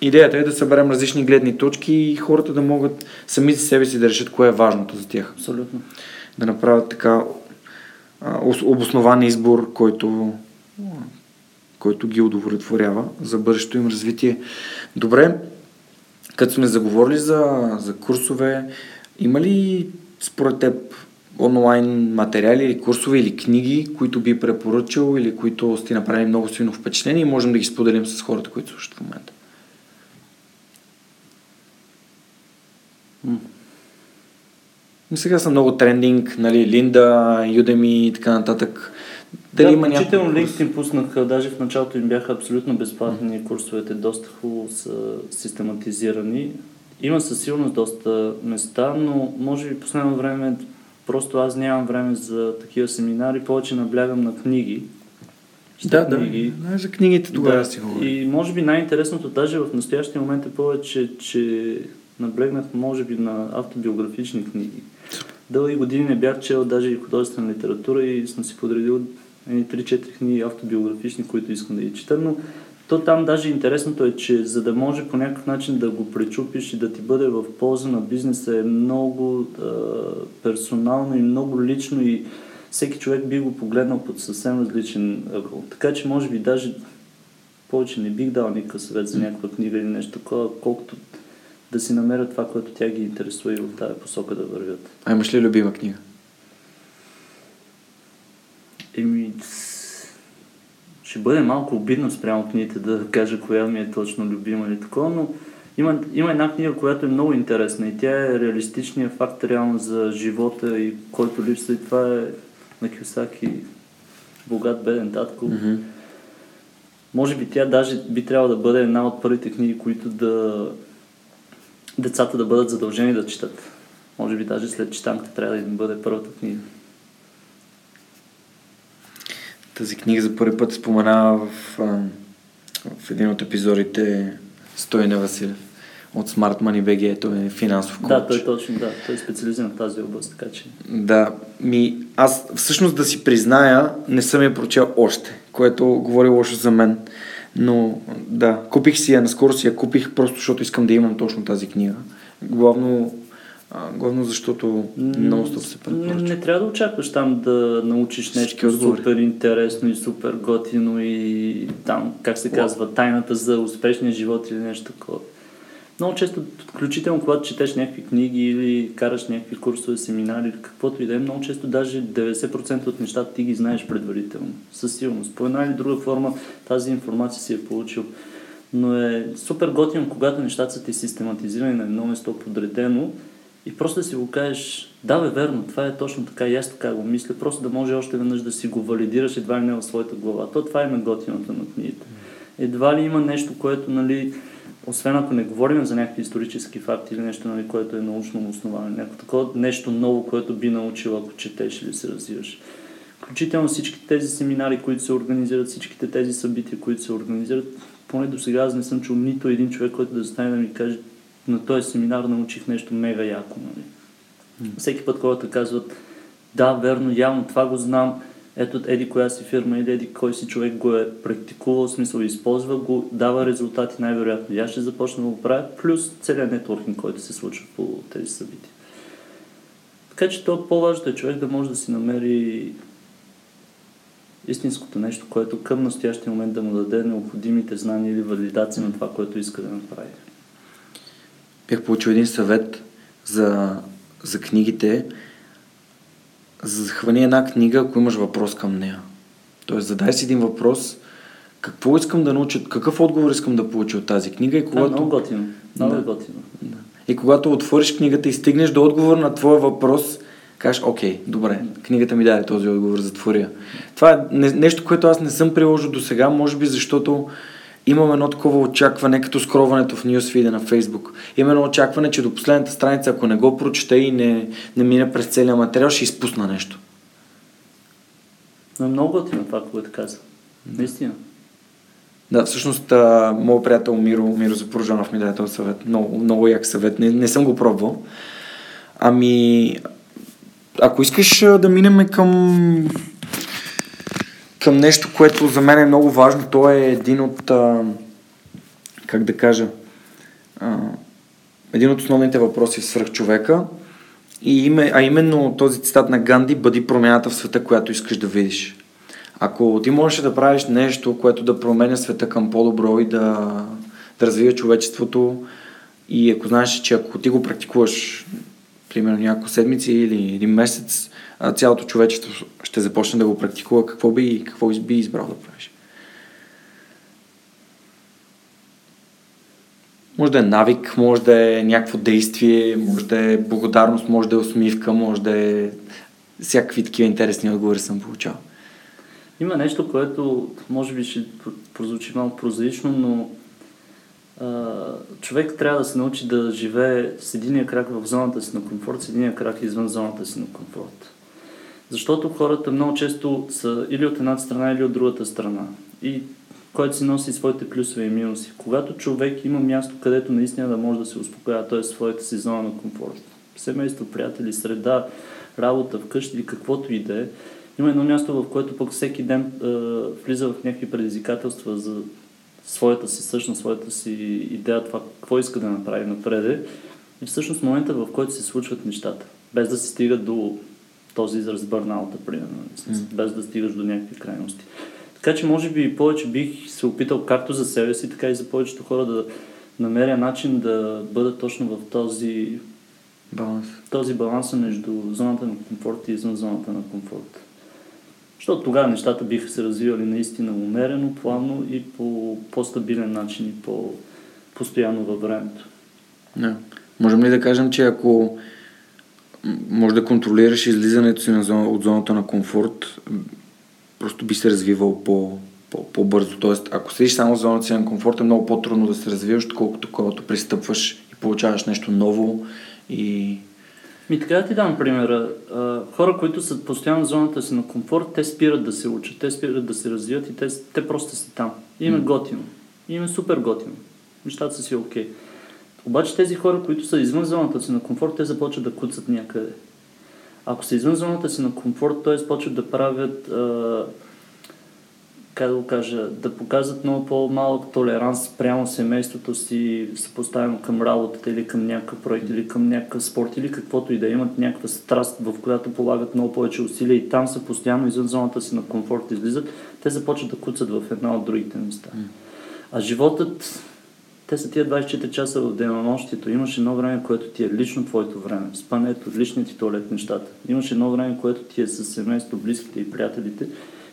идеята, е да съберем различни гледни точки и хората да могат сами за себе си да решат кое е важното за тях. Абсолютно. Да направят така обоснован избор, който, който ги удовлетворява за бъдещето им развитие. Добре, като сме заговорили за, за курсове, има ли според теб онлайн материали или курсове или книги, които би препоръчал или които сте направили много силно впечатление и можем да ги споделим с хората, които слушат в момента? Сега са много трендинг, нали, Линда, Udemy и така нататък. Дали да, има включително някакъв... LinkedIn пуснаха, даже в началото им бяха абсолютно безплатни, mm-hmm. курсовете доста хубаво са систематизирани. Има със сигурност доста места, но може би последно време, просто аз нямам време за такива семинари, повече наблягам на книги. Да, книги. Да, за книгите тогава да. Си говори. И може би най-интересното, даже в настоящия момент е повече, че наблегнах може би на автобиографични книги. Дълги години не бях чел даже и художествена литература и съм си подредил три-четири книги автобиографични, които искам да ги чета, но то там даже интересното е, че за да може по някакъв начин да го пречупиш и да ти бъде в полза на бизнеса е много а, персонално и много лично и всеки човек би го погледнал под съвсем различен ъгъл. Така че може би даже повече не бих дал никакъв съвет за някаква книга или нещо такова, колкото да си намерят това, което тя ги интересува и в тази посока да вървят. А имаш ли любима книга? Еми, ще бъде малко обидно спрямо книгите да кажа коя ми е точно любима или такова, но има, има една книга, която е много интересна и тя е реалистичният факт реално за живота и който липсва, и това е на Кийосаки "Богат, беден татко". Mm-hmm. Може би тя даже би трябвало да бъде една от първите книги, които да децата да бъдат задължени да четат. Може би даже след читанката трябва да им бъде първата книга. Тази книга за първи път спомена в, в един от епизодите Стоян Василев от Smart Money би джи, той е финансов коуч. Да, той точно, да. Той е специализиран в тази област, така че... Да, ми аз всъщност да си призная, не съм я прочел още, което говори лошо за мен. Но да, купих си я, наскоро си я купих, просто защото искам да имам точно тази книга. Главно, а, главно защото нон-стоп се предпоръчва. Не, не трябва да очакваш там да научиш нещо супер интересно и супер готино и там, как се казва, тайната за успешния живот или нещо такова. Много често, включително когато четеш някакви книги или караш някакви курсове, семинари или каквото и да е, много често даже деветдесет процента от нещата ти ги знаеш предварително. Със сигурност. По една или друга форма тази информация си е получил. Но е супер готино, когато нещата са ти систематизирани на едно место, подредено и просто да си го кажеш, да бе, верно, това е точно така и аз така го мисля, просто да може още веднъж да си го валидираш едва ли не в своята глава. То това е на готиното на книгите. Едва ли има нещо, което, нали, освен ако не говорим за някакви исторически факти или нещо, нали, което е научно основано, някакво такова нещо ново, което би научил, ако четеш или се развиваш. Включително всички тези семинари, които се организират, всичките тези събития, които се организират, поне до сега аз не съм чул нито един човек, който да стане да ми каже, на този семинар научих нещо мега яко. Нали. Mm. Всеки път, когато казват, да, верно, явно, това го знам, ето еди коя си фирма или еди кой си човек го е практикувал, в смисъл използва го, дава резултати най-вероятно. И аз ще започна да го правя, плюс целият нетворкинг, който се случва по тези събития. Така че то по-важното е човек да може да си намери истинското нещо, което към настоящия момент да му даде необходимите знания или валидация на това, което иска да направи. Бях получил един съвет за, за книгите. Захвани една книга, ако имаш въпрос към нея. Тоест, задай си един въпрос какво искам да науча, какъв отговор искам да получа от тази книга и когато... А, много готино. Много да. готино. Да. И когато отвориш книгата и стигнеш до отговор на твоя въпрос, кажеш, окей, добре, книгата ми даде този отговор, затворя. Това е нещо, което аз не съм приложил до сега, може би защото имам едно такова очакване, като скроването в нюсфида на Фейсбук. Има едно очакване, че до последната страница, ако не го прочета и не, не мине през целия материал, ще изпусна нещо. Но много готино това, което каза. Наистина. Да, всъщност, моят приятел Миро, Миро Запороженов ми даде този съвет. Много, много як съвет. Не, не съм го пробвал. Ами, ако искаш да минем към към нещо, което за мен е много важно, то е един от а, как да кажа а, един от основните въпроси свръх човека, и име, а именно този цитат на Ганди: бъди промяната в света, която искаш да видиш. Ако ти можеш да правиш нещо, което да променя света към по-добро и да, да развива човечеството, и ако знаеш, че ако ти го практикуваш примерно няколко седмици или един месец, цялото човечество ще започне да го практикува, какво би, какво би избрал да правиш? Може да е навик, може да е някакво действие, може да е благодарност, може да е усмивка, може да е... Всякакви такива интересни отговори съм получавал. Има нещо, което може би ще прозвучи малко прозаично, но Uh, човек трябва да се научи да живее с единия крак в зоната си на комфорт, с единия крак извън зоната си на комфорт. Защото хората много често са или от едната страна, или от другата страна. И който си носи своите плюсове и минуси. Когато човек има място, където наистина да може да се успокоява, т.е. своята си зона на комфорт. Семейство, приятели, среда, работа, вкъщи или каквото и да е. Има едно място, в което пък всеки ден uh, влиза в някакви предизвикателства за своята си същност, своята си идея, това какво иска да направи напреде, и всъщност момента, в който се случват нещата, без да се стига до този израз бърнаута, примерно, mm. без да стигаш до някакви крайности. Така че може би и повече бих се опитал както за себе си, така и за повечето хора да намеря начин да бъда точно в този баланс, този баланс между зоната на комфорт и извън зоната на комфорт. Защото тогава нещата биха се развивали наистина умерено, плавно и по по-стабилен начин и по-постоянно във времето. Да. Можем ли да кажем, че ако може да контролираш излизането си на зона, от зоната на комфорт, просто би се развивал по, по, по-бързо. Тоест, ако седиш само в зоната си на комфорт, е много по-трудно да се развиваш, отколкото когато пристъпваш и получаваш нещо ново и... Ми така да ти дам примера. Хора, които са постоянно в зоната си на комфорт, те спират да се учат, те спират да се развиват и те, те просто са там. И им е готино. И им е супер готино. Нещата са си окей. Okay. Обаче тези хора, които са извън зоната си на комфорт, те започват да куцат някъде. Ако са извън зоната си на комфорт, т.е. започват да правят, а, как да го кажа, да показват много по-малък толеранс прямо семейството си, съпоставено към работата или към някакъв проект, или към някакъв спорт, или каквото и да имат някаква страст, в която полагат много повече усилия и там са постоянно извън зоната си на комфорт излизат, те започват да куцат в една от другите места. А животът, те са тия двайсет и четири часа в денонощието. Имаш едно време, което ти е лично твоето време, спането, личният ти туалет, нещата. Имаш едно време, което ти е със семейството, близките и приятелите.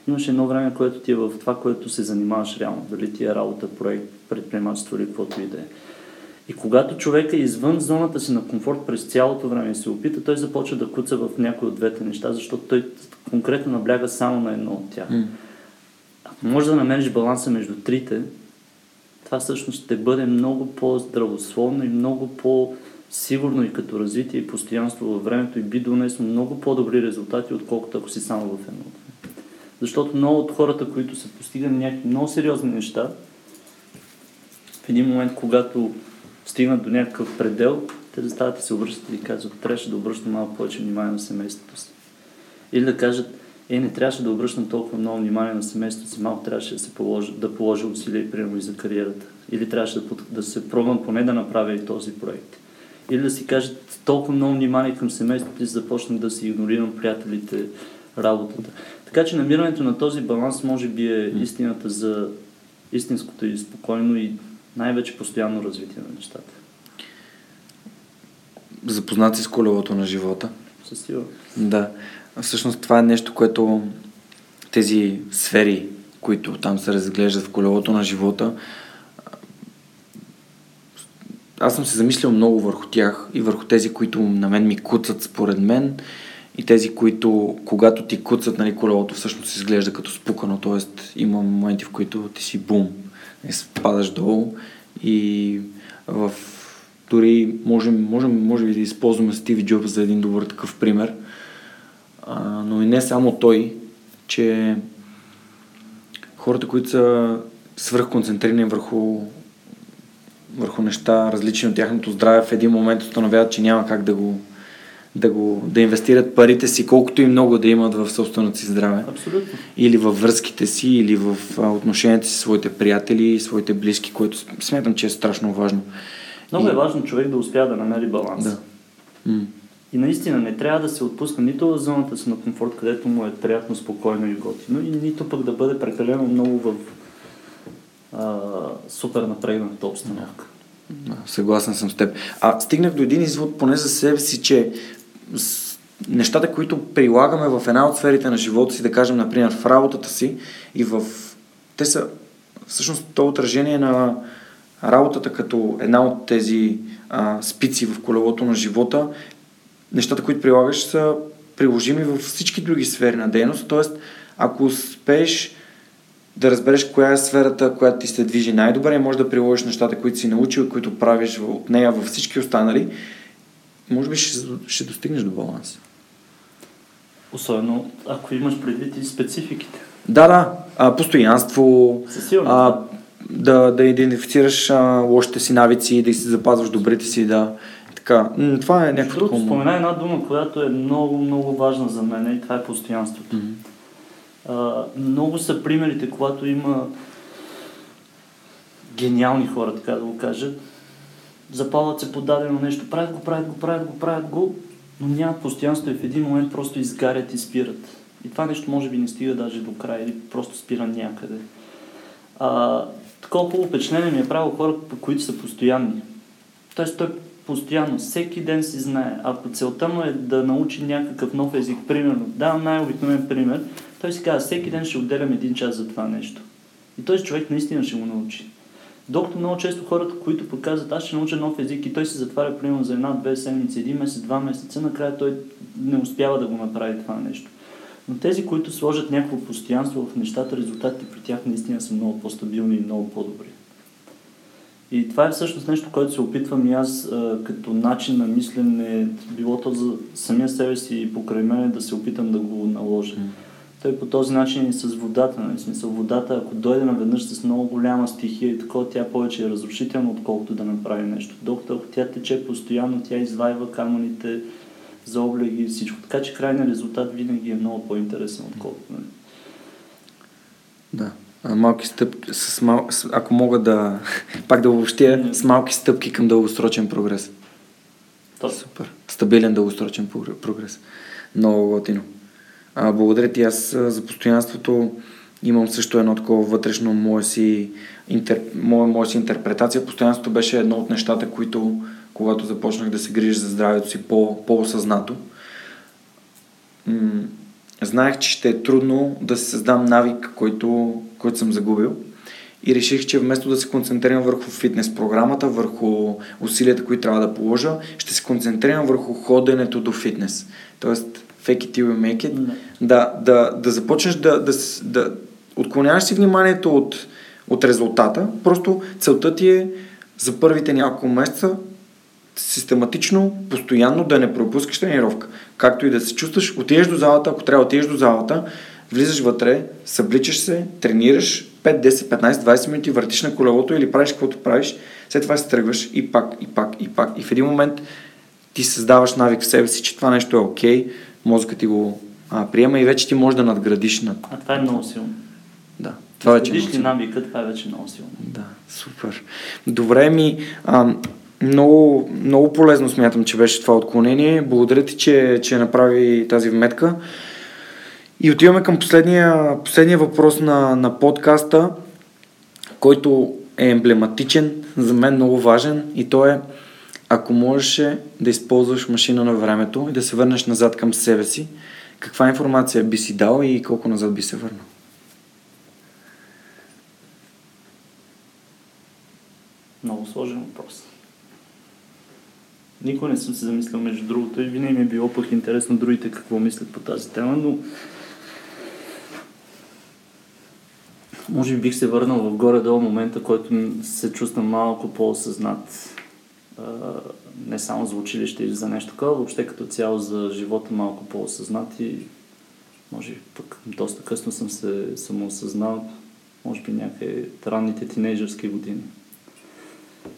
Имаш едно време, което ти е в това, което се занимаваш реално. Дали ти е работа, проект, предприемачество или каквото и да е. И когато човек е извън зоната си на комфорт през цялото време и се опита, той започва да куца в някои от двете неща, защото той конкретно набляга само на едно от тях. Mm. Ако можеш да намериш баланса между трите, това всъщност ще бъде много по-здравословно и много по-сигурно и като развитие и постоянство във времето и би донесло много по-добри резултати, отколкото ако си само в едното. Защото много от хората, които са постигнали някакви много сериозни неща, в един момент, когато стигнат до някакъв предел, те застават и се обръщат и казват, трябваше да обръщам малко повече внимание на семейството си. Или да кажат, е, не трябваше да обръщам толкова много внимание на семейството си, малко трябваше да се положи, да положи усилия, примерно и за кариерата. Или трябваше да, да се пробвам поне да направя и този проект. Или да си кажат, толкова много внимание към семейството си, започна да си игнорирам приятелите, работата. Така че намирането на този баланс може би е истината за истинското и спокойно и най-вече постоянно развитие на нещата. Запознат си с колелото на живота. Със сигурност. Да. Всъщност това е нещо, което тези сфери които там се разглеждат в колелото на живота. Аз съм се замислял много върху тях и върху тези, които на мен ми куцат според мен, и тези, които когато ти куцат, нали, колелото всъщност изглежда като спукано, т.е. има моменти, в които ти си бум, спадаш долу и в... дори можем, можем, може би да използваме Стиви Джоб за един добър такъв пример, а, но и не само той, че хората, които са свръхконцентрирани върху върху неща, различни от тяхното здраве, в един момент установяват, че няма как да го да го да инвестират парите си, колкото и много да имат, в собственото си здраве. Абсолютно. Или във връзките си, или в отношенията си с своите приятели, своите близки, което смятам, че е страшно важно. Много и... е важно човек да успя да намери баланс. Да. М-м. И наистина не трябва да се отпуска нито в зоната си на комфорт, където му е приятно, спокойно и готино, и нито пък да бъде прекалено много в а, супер напрегната обстановка. Да. Съгласен съм с теб. А стигнах до един извод, поне за себе си, че нещата, които прилагаме в една от сферите на живота си, да кажем, например, в работата си, и в... те са всъщност то отражение на работата като една от тези а, спици в колелото на живота. Нещата, които прилагаш, са приложими във всички други сфери на дейност, т.е. ако успееш да разбереш коя е сферата, която ти се движи най-добре, може да приложиш нещата, които си научил, които правиш от нея във всички останали, може би ще, ще достигнеш до баланс. Особено ако имаш предвид и спецификите. Да, да. А, постоянство, а, да, да идентифицираш а, лошите си навици, да си запазваш добрите си, да... Така, това е някакво... Другото, спомена една дума, която е много, много важна за мен, и това е постоянството. Mm-hmm. А, много са примерите, когато има гениални хора, така да го кажа, запалват се по дадено нещо, правят го, правят го, правят го, правят го, но нямат постоянство и в един момент просто изгарят и спират. И това нещо може би не стига даже до края или просто спира някъде. А, такова впечатление ми е правило хора, които са постоянни. Тоест той постоянно, всеки ден си знае. Ако целта му е да научи някакъв нов език, примерно, да, най-обикновен пример, той си казва, всеки ден ще отделям един час за това нещо. И този човек наистина ще го научи. Докато много често хората, които показват, аз ще науча нов език, и той се затваря примерно за една, две седмици, един месец, два месеца, накрая той не успява да го направи това нещо. Но тези, които сложат някакво постоянство в нещата, резултатите при тях наистина са много по-стабилни и много по-добри. И това е всъщност нещо, което се опитвам и аз а, като начин на мислене, било то за самия себе си и покрай мен, да се опитам да го наложа. Mm. Той по този начин и с водата. В смисъл, водата, ако дойде наведнъж с много голяма стихия и такова, тя повече е разрушителна, отколкото да направи нещо. Докато ако тя тече постоянно, тя извайва камъните, заоблеги и всичко. Така че крайният резултат винаги е много по-интересен, отколкото. Mm. Да. Малки стъпки, с мал... ако мога да пак да обобщя, с малки стъпки към дългосрочен прогрес. Топ. Супер. Стабилен дългосрочен прогрес. Много готино. А, благодаря ти. Аз за постоянството имам също едно такова вътрешно моя си, интер... моя, моя си интерпретация. Постоянството беше едно от нещата, които, когато започнах да се грижа за здравето си по, по-осъзнато, М- знаех, че ще е трудно да се създам навик, който, който съм загубил, и реших, че вместо да се концентрирам върху фитнес програмата, върху усилията, които трябва да положа, ще се концентрирам върху ходенето до фитнес. Тоест, fake it till you make it. Mm-hmm. Да, да, да започнеш да, да, да отклоняваш си вниманието от, от резултата. Просто целта ти е за първите няколко месеца систематично, постоянно да не пропускаш тренировка. Както и да се чувстваш, отидеш до залата, ако трябва отидеш до залата, влизаш вътре, събличаш се, тренираш пет, десет, петнайсет, двайсет минути, въртиш на колелото или правиш каквото правиш, след това се тръгваш и пак, и пак, и пак. И в един момент ти създаваш навик в себе си, че това нещо е окей, okay, мозъкът ти го а, приема и вече ти можеш да надградиш над... А това е много силно. Да. Това вече е много силно. Навика, това е вече много силно. Да, супер. Добре ми... А, Много, много полезно смятам, че беше това отклонение. Благодаря ти, че, че направи тази вметка. И отиваме към последния, последния въпрос на, на подкаста, който е емблематичен, за мен много важен, и то е: ако можеше да използваш машина на времето и да се върнеш назад към себе си, каква информация би си дал и колко назад би се върнал? Много сложен въпрос. Никога не съм се замислил, между другото, и винаги ми е било пък интересно другите какво мислят по тази тема, но може би бих се върнал в горе-долу момента, който се чувствам малко по-осъзнат. Не само за училище или за нещо такова, въобще като цяло за живота малко по-осъзнат и може би пък доста късно съм се самоосъзнал, може би някакви ранните тинейджърски години.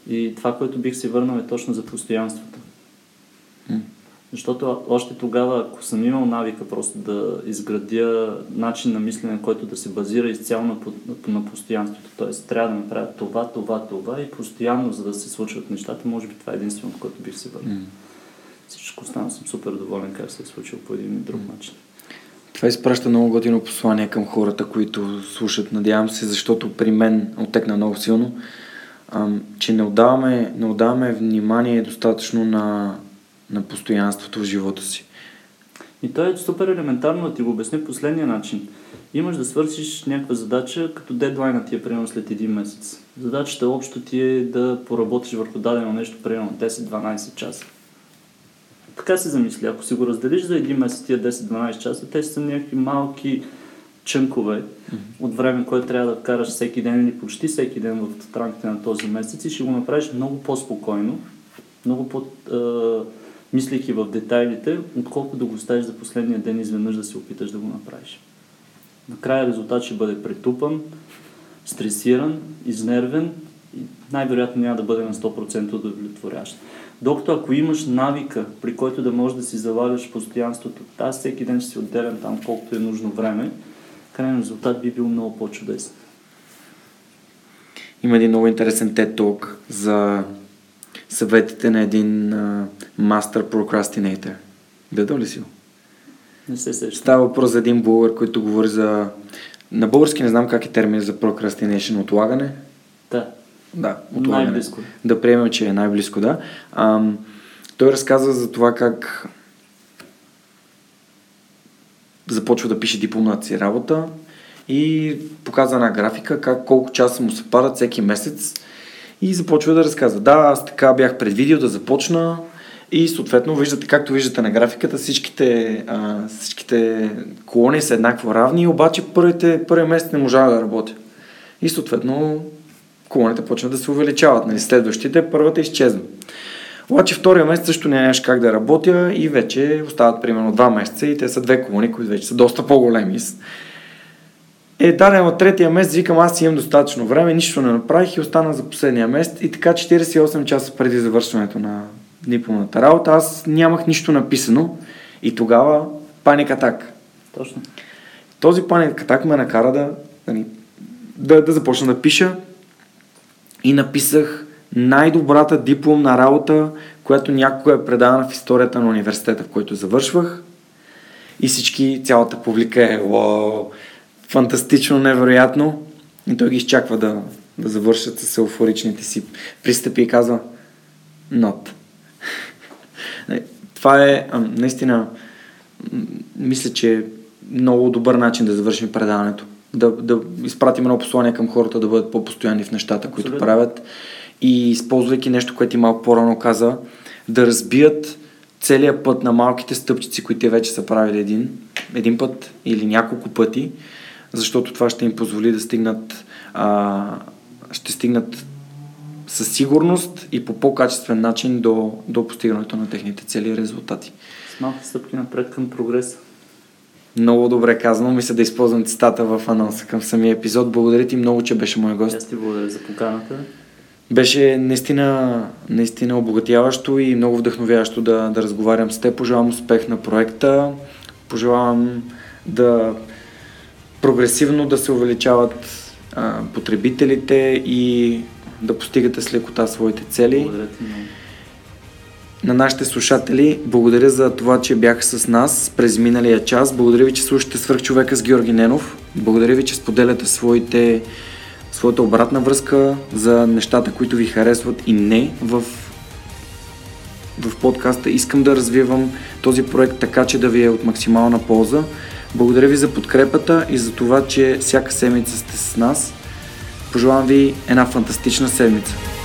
И това, което бих се върнал е точно за постоянството. Mm. Защото още тогава, ако съм имал навика просто да изградя начин на мислене, който да се базира изцяло на, на постоянството, т.е. трябва да направя това, това, това и постоянно, за да се случват нещата, може би това е единственото, което бих се върнал. Mm. Всичко останало съм супер доволен как се е случило по един и друг mm. начин. Това изпраща много готино послание към хората, които слушат, надявам се, защото при мен отекна много силно, че не отдаваме, не отдаваме внимание достатъчно на, на постоянството в живота си. И то е супер елементарно да ти го обясня последния начин. Имаш да свършиш някаква задача, като дедлайна ти е примерно след един месец. Задачата общо ти е да поработиш върху дадено нещо примерно десет-дванайсет часа. Така се замисля, ако си го разделиш за един месец тия десет-дванайсет часа, те са някакви малки чънкове mm-hmm. от време, което трябва да караш всеки ден или почти всеки ден в рамките на този месец и ще го направиш много по-спокойно, много по- е, мислейки в детайлите, отколкото да го оставиш за последния ден изведнъж да се опиташ да го направиш. Накрая резултат ще бъде претупан, стресиран, изнервен и най-вероятно няма да бъде на сто процента удовлетворящ. Докато ако имаш навика, при който да можеш да си залагаш постоянството, аз всеки ден ще си отделям там колкото е нужно време, крайен резултат би бил много по-чудесен. Има един много интересен TED Talk за съветите на един мастър uh, прокрастинейтър. Гледал ли си го? Не се сещам. Става въпрос за един блогър, който говори за... На български не знам как е термин за прокрастинейшн, отлагане. Да. Да, отлагане. Най-близко. Да приемем, че е най-близко, да. Ам, той разказва за това как започва да пише дипломната си работа и показва една графика, как колко часа му се падат всеки месец и започва да разказва. Да, аз така бях предвидил да започна и съответно виждате, както виждате на графиката, всичките, а, всичките колони са еднакво равни, обаче първите, първият месец не можа да работя. И съответно колоните почнат да се увеличават. Нали? Следващите, първата изчезва. Обаче втория месец също нямаш как да работя и вече остават примерно два месеца и те са две колони, които вече са доста по-големи. Е, да, на третия месец викам, аз си имам достатъчно време, нищо не направих и остана за последния месец и така четирийсет и осем часа преди завършването на дипломната работа аз нямах нищо написано и тогава паник атак. Точно. Този паник атак ме накара да, да, да започна да пиша и написах най-добрата дипломна работа, която някога е предавана в историята на университета, в който завършвах. И всички, цялата публика е уау, фантастично, невероятно. И той ги изчаква да, да завършат с еуфоричните си пристъпи и казва not. Това е а, наистина мисля, че е много добър начин да завършим предаването. Да, да изпратим едно послание към хората да бъдат по-постоянни в нещата, които абсолютно правят. И използвайки нещо, което ти малко по-рано каза, да разбият целия път на малките стъпчици, които те вече са правили един, един път или няколко пъти, защото това ще им позволи да стигнат, а, ще стигнат със сигурност и по по-качествен начин до, до постигането на техните цели и резултати. С малки стъпки напред към прогреса. Много добре казано. Мисля да използвам цитата в анонса към самия епизод. Благодаря ти много, че беше мой гост. Аз ти благодаря за поканата. Беше наистина, наистина обогатяващо и много вдъхновяващо да, да разговарям с теб. Пожелавам успех на проекта. Пожелавам да прогресивно да се увеличават а, потребителите и да постигате с лекота своите цели. Благодаря ти много. На нашите слушатели, благодаря за това, че бяха с нас през миналия час. Благодаря ви, че слушате Свръхчовека с Георги Ненов. Благодаря ви, че споделяте своите своята обратна връзка за нещата, които ви харесват и не в, в подкаста. Искам да развивам този проект така, че да ви е от максимална полза. Благодаря ви за подкрепата и за това, че всяка седмица сте с нас. Пожелавам ви една фантастична седмица.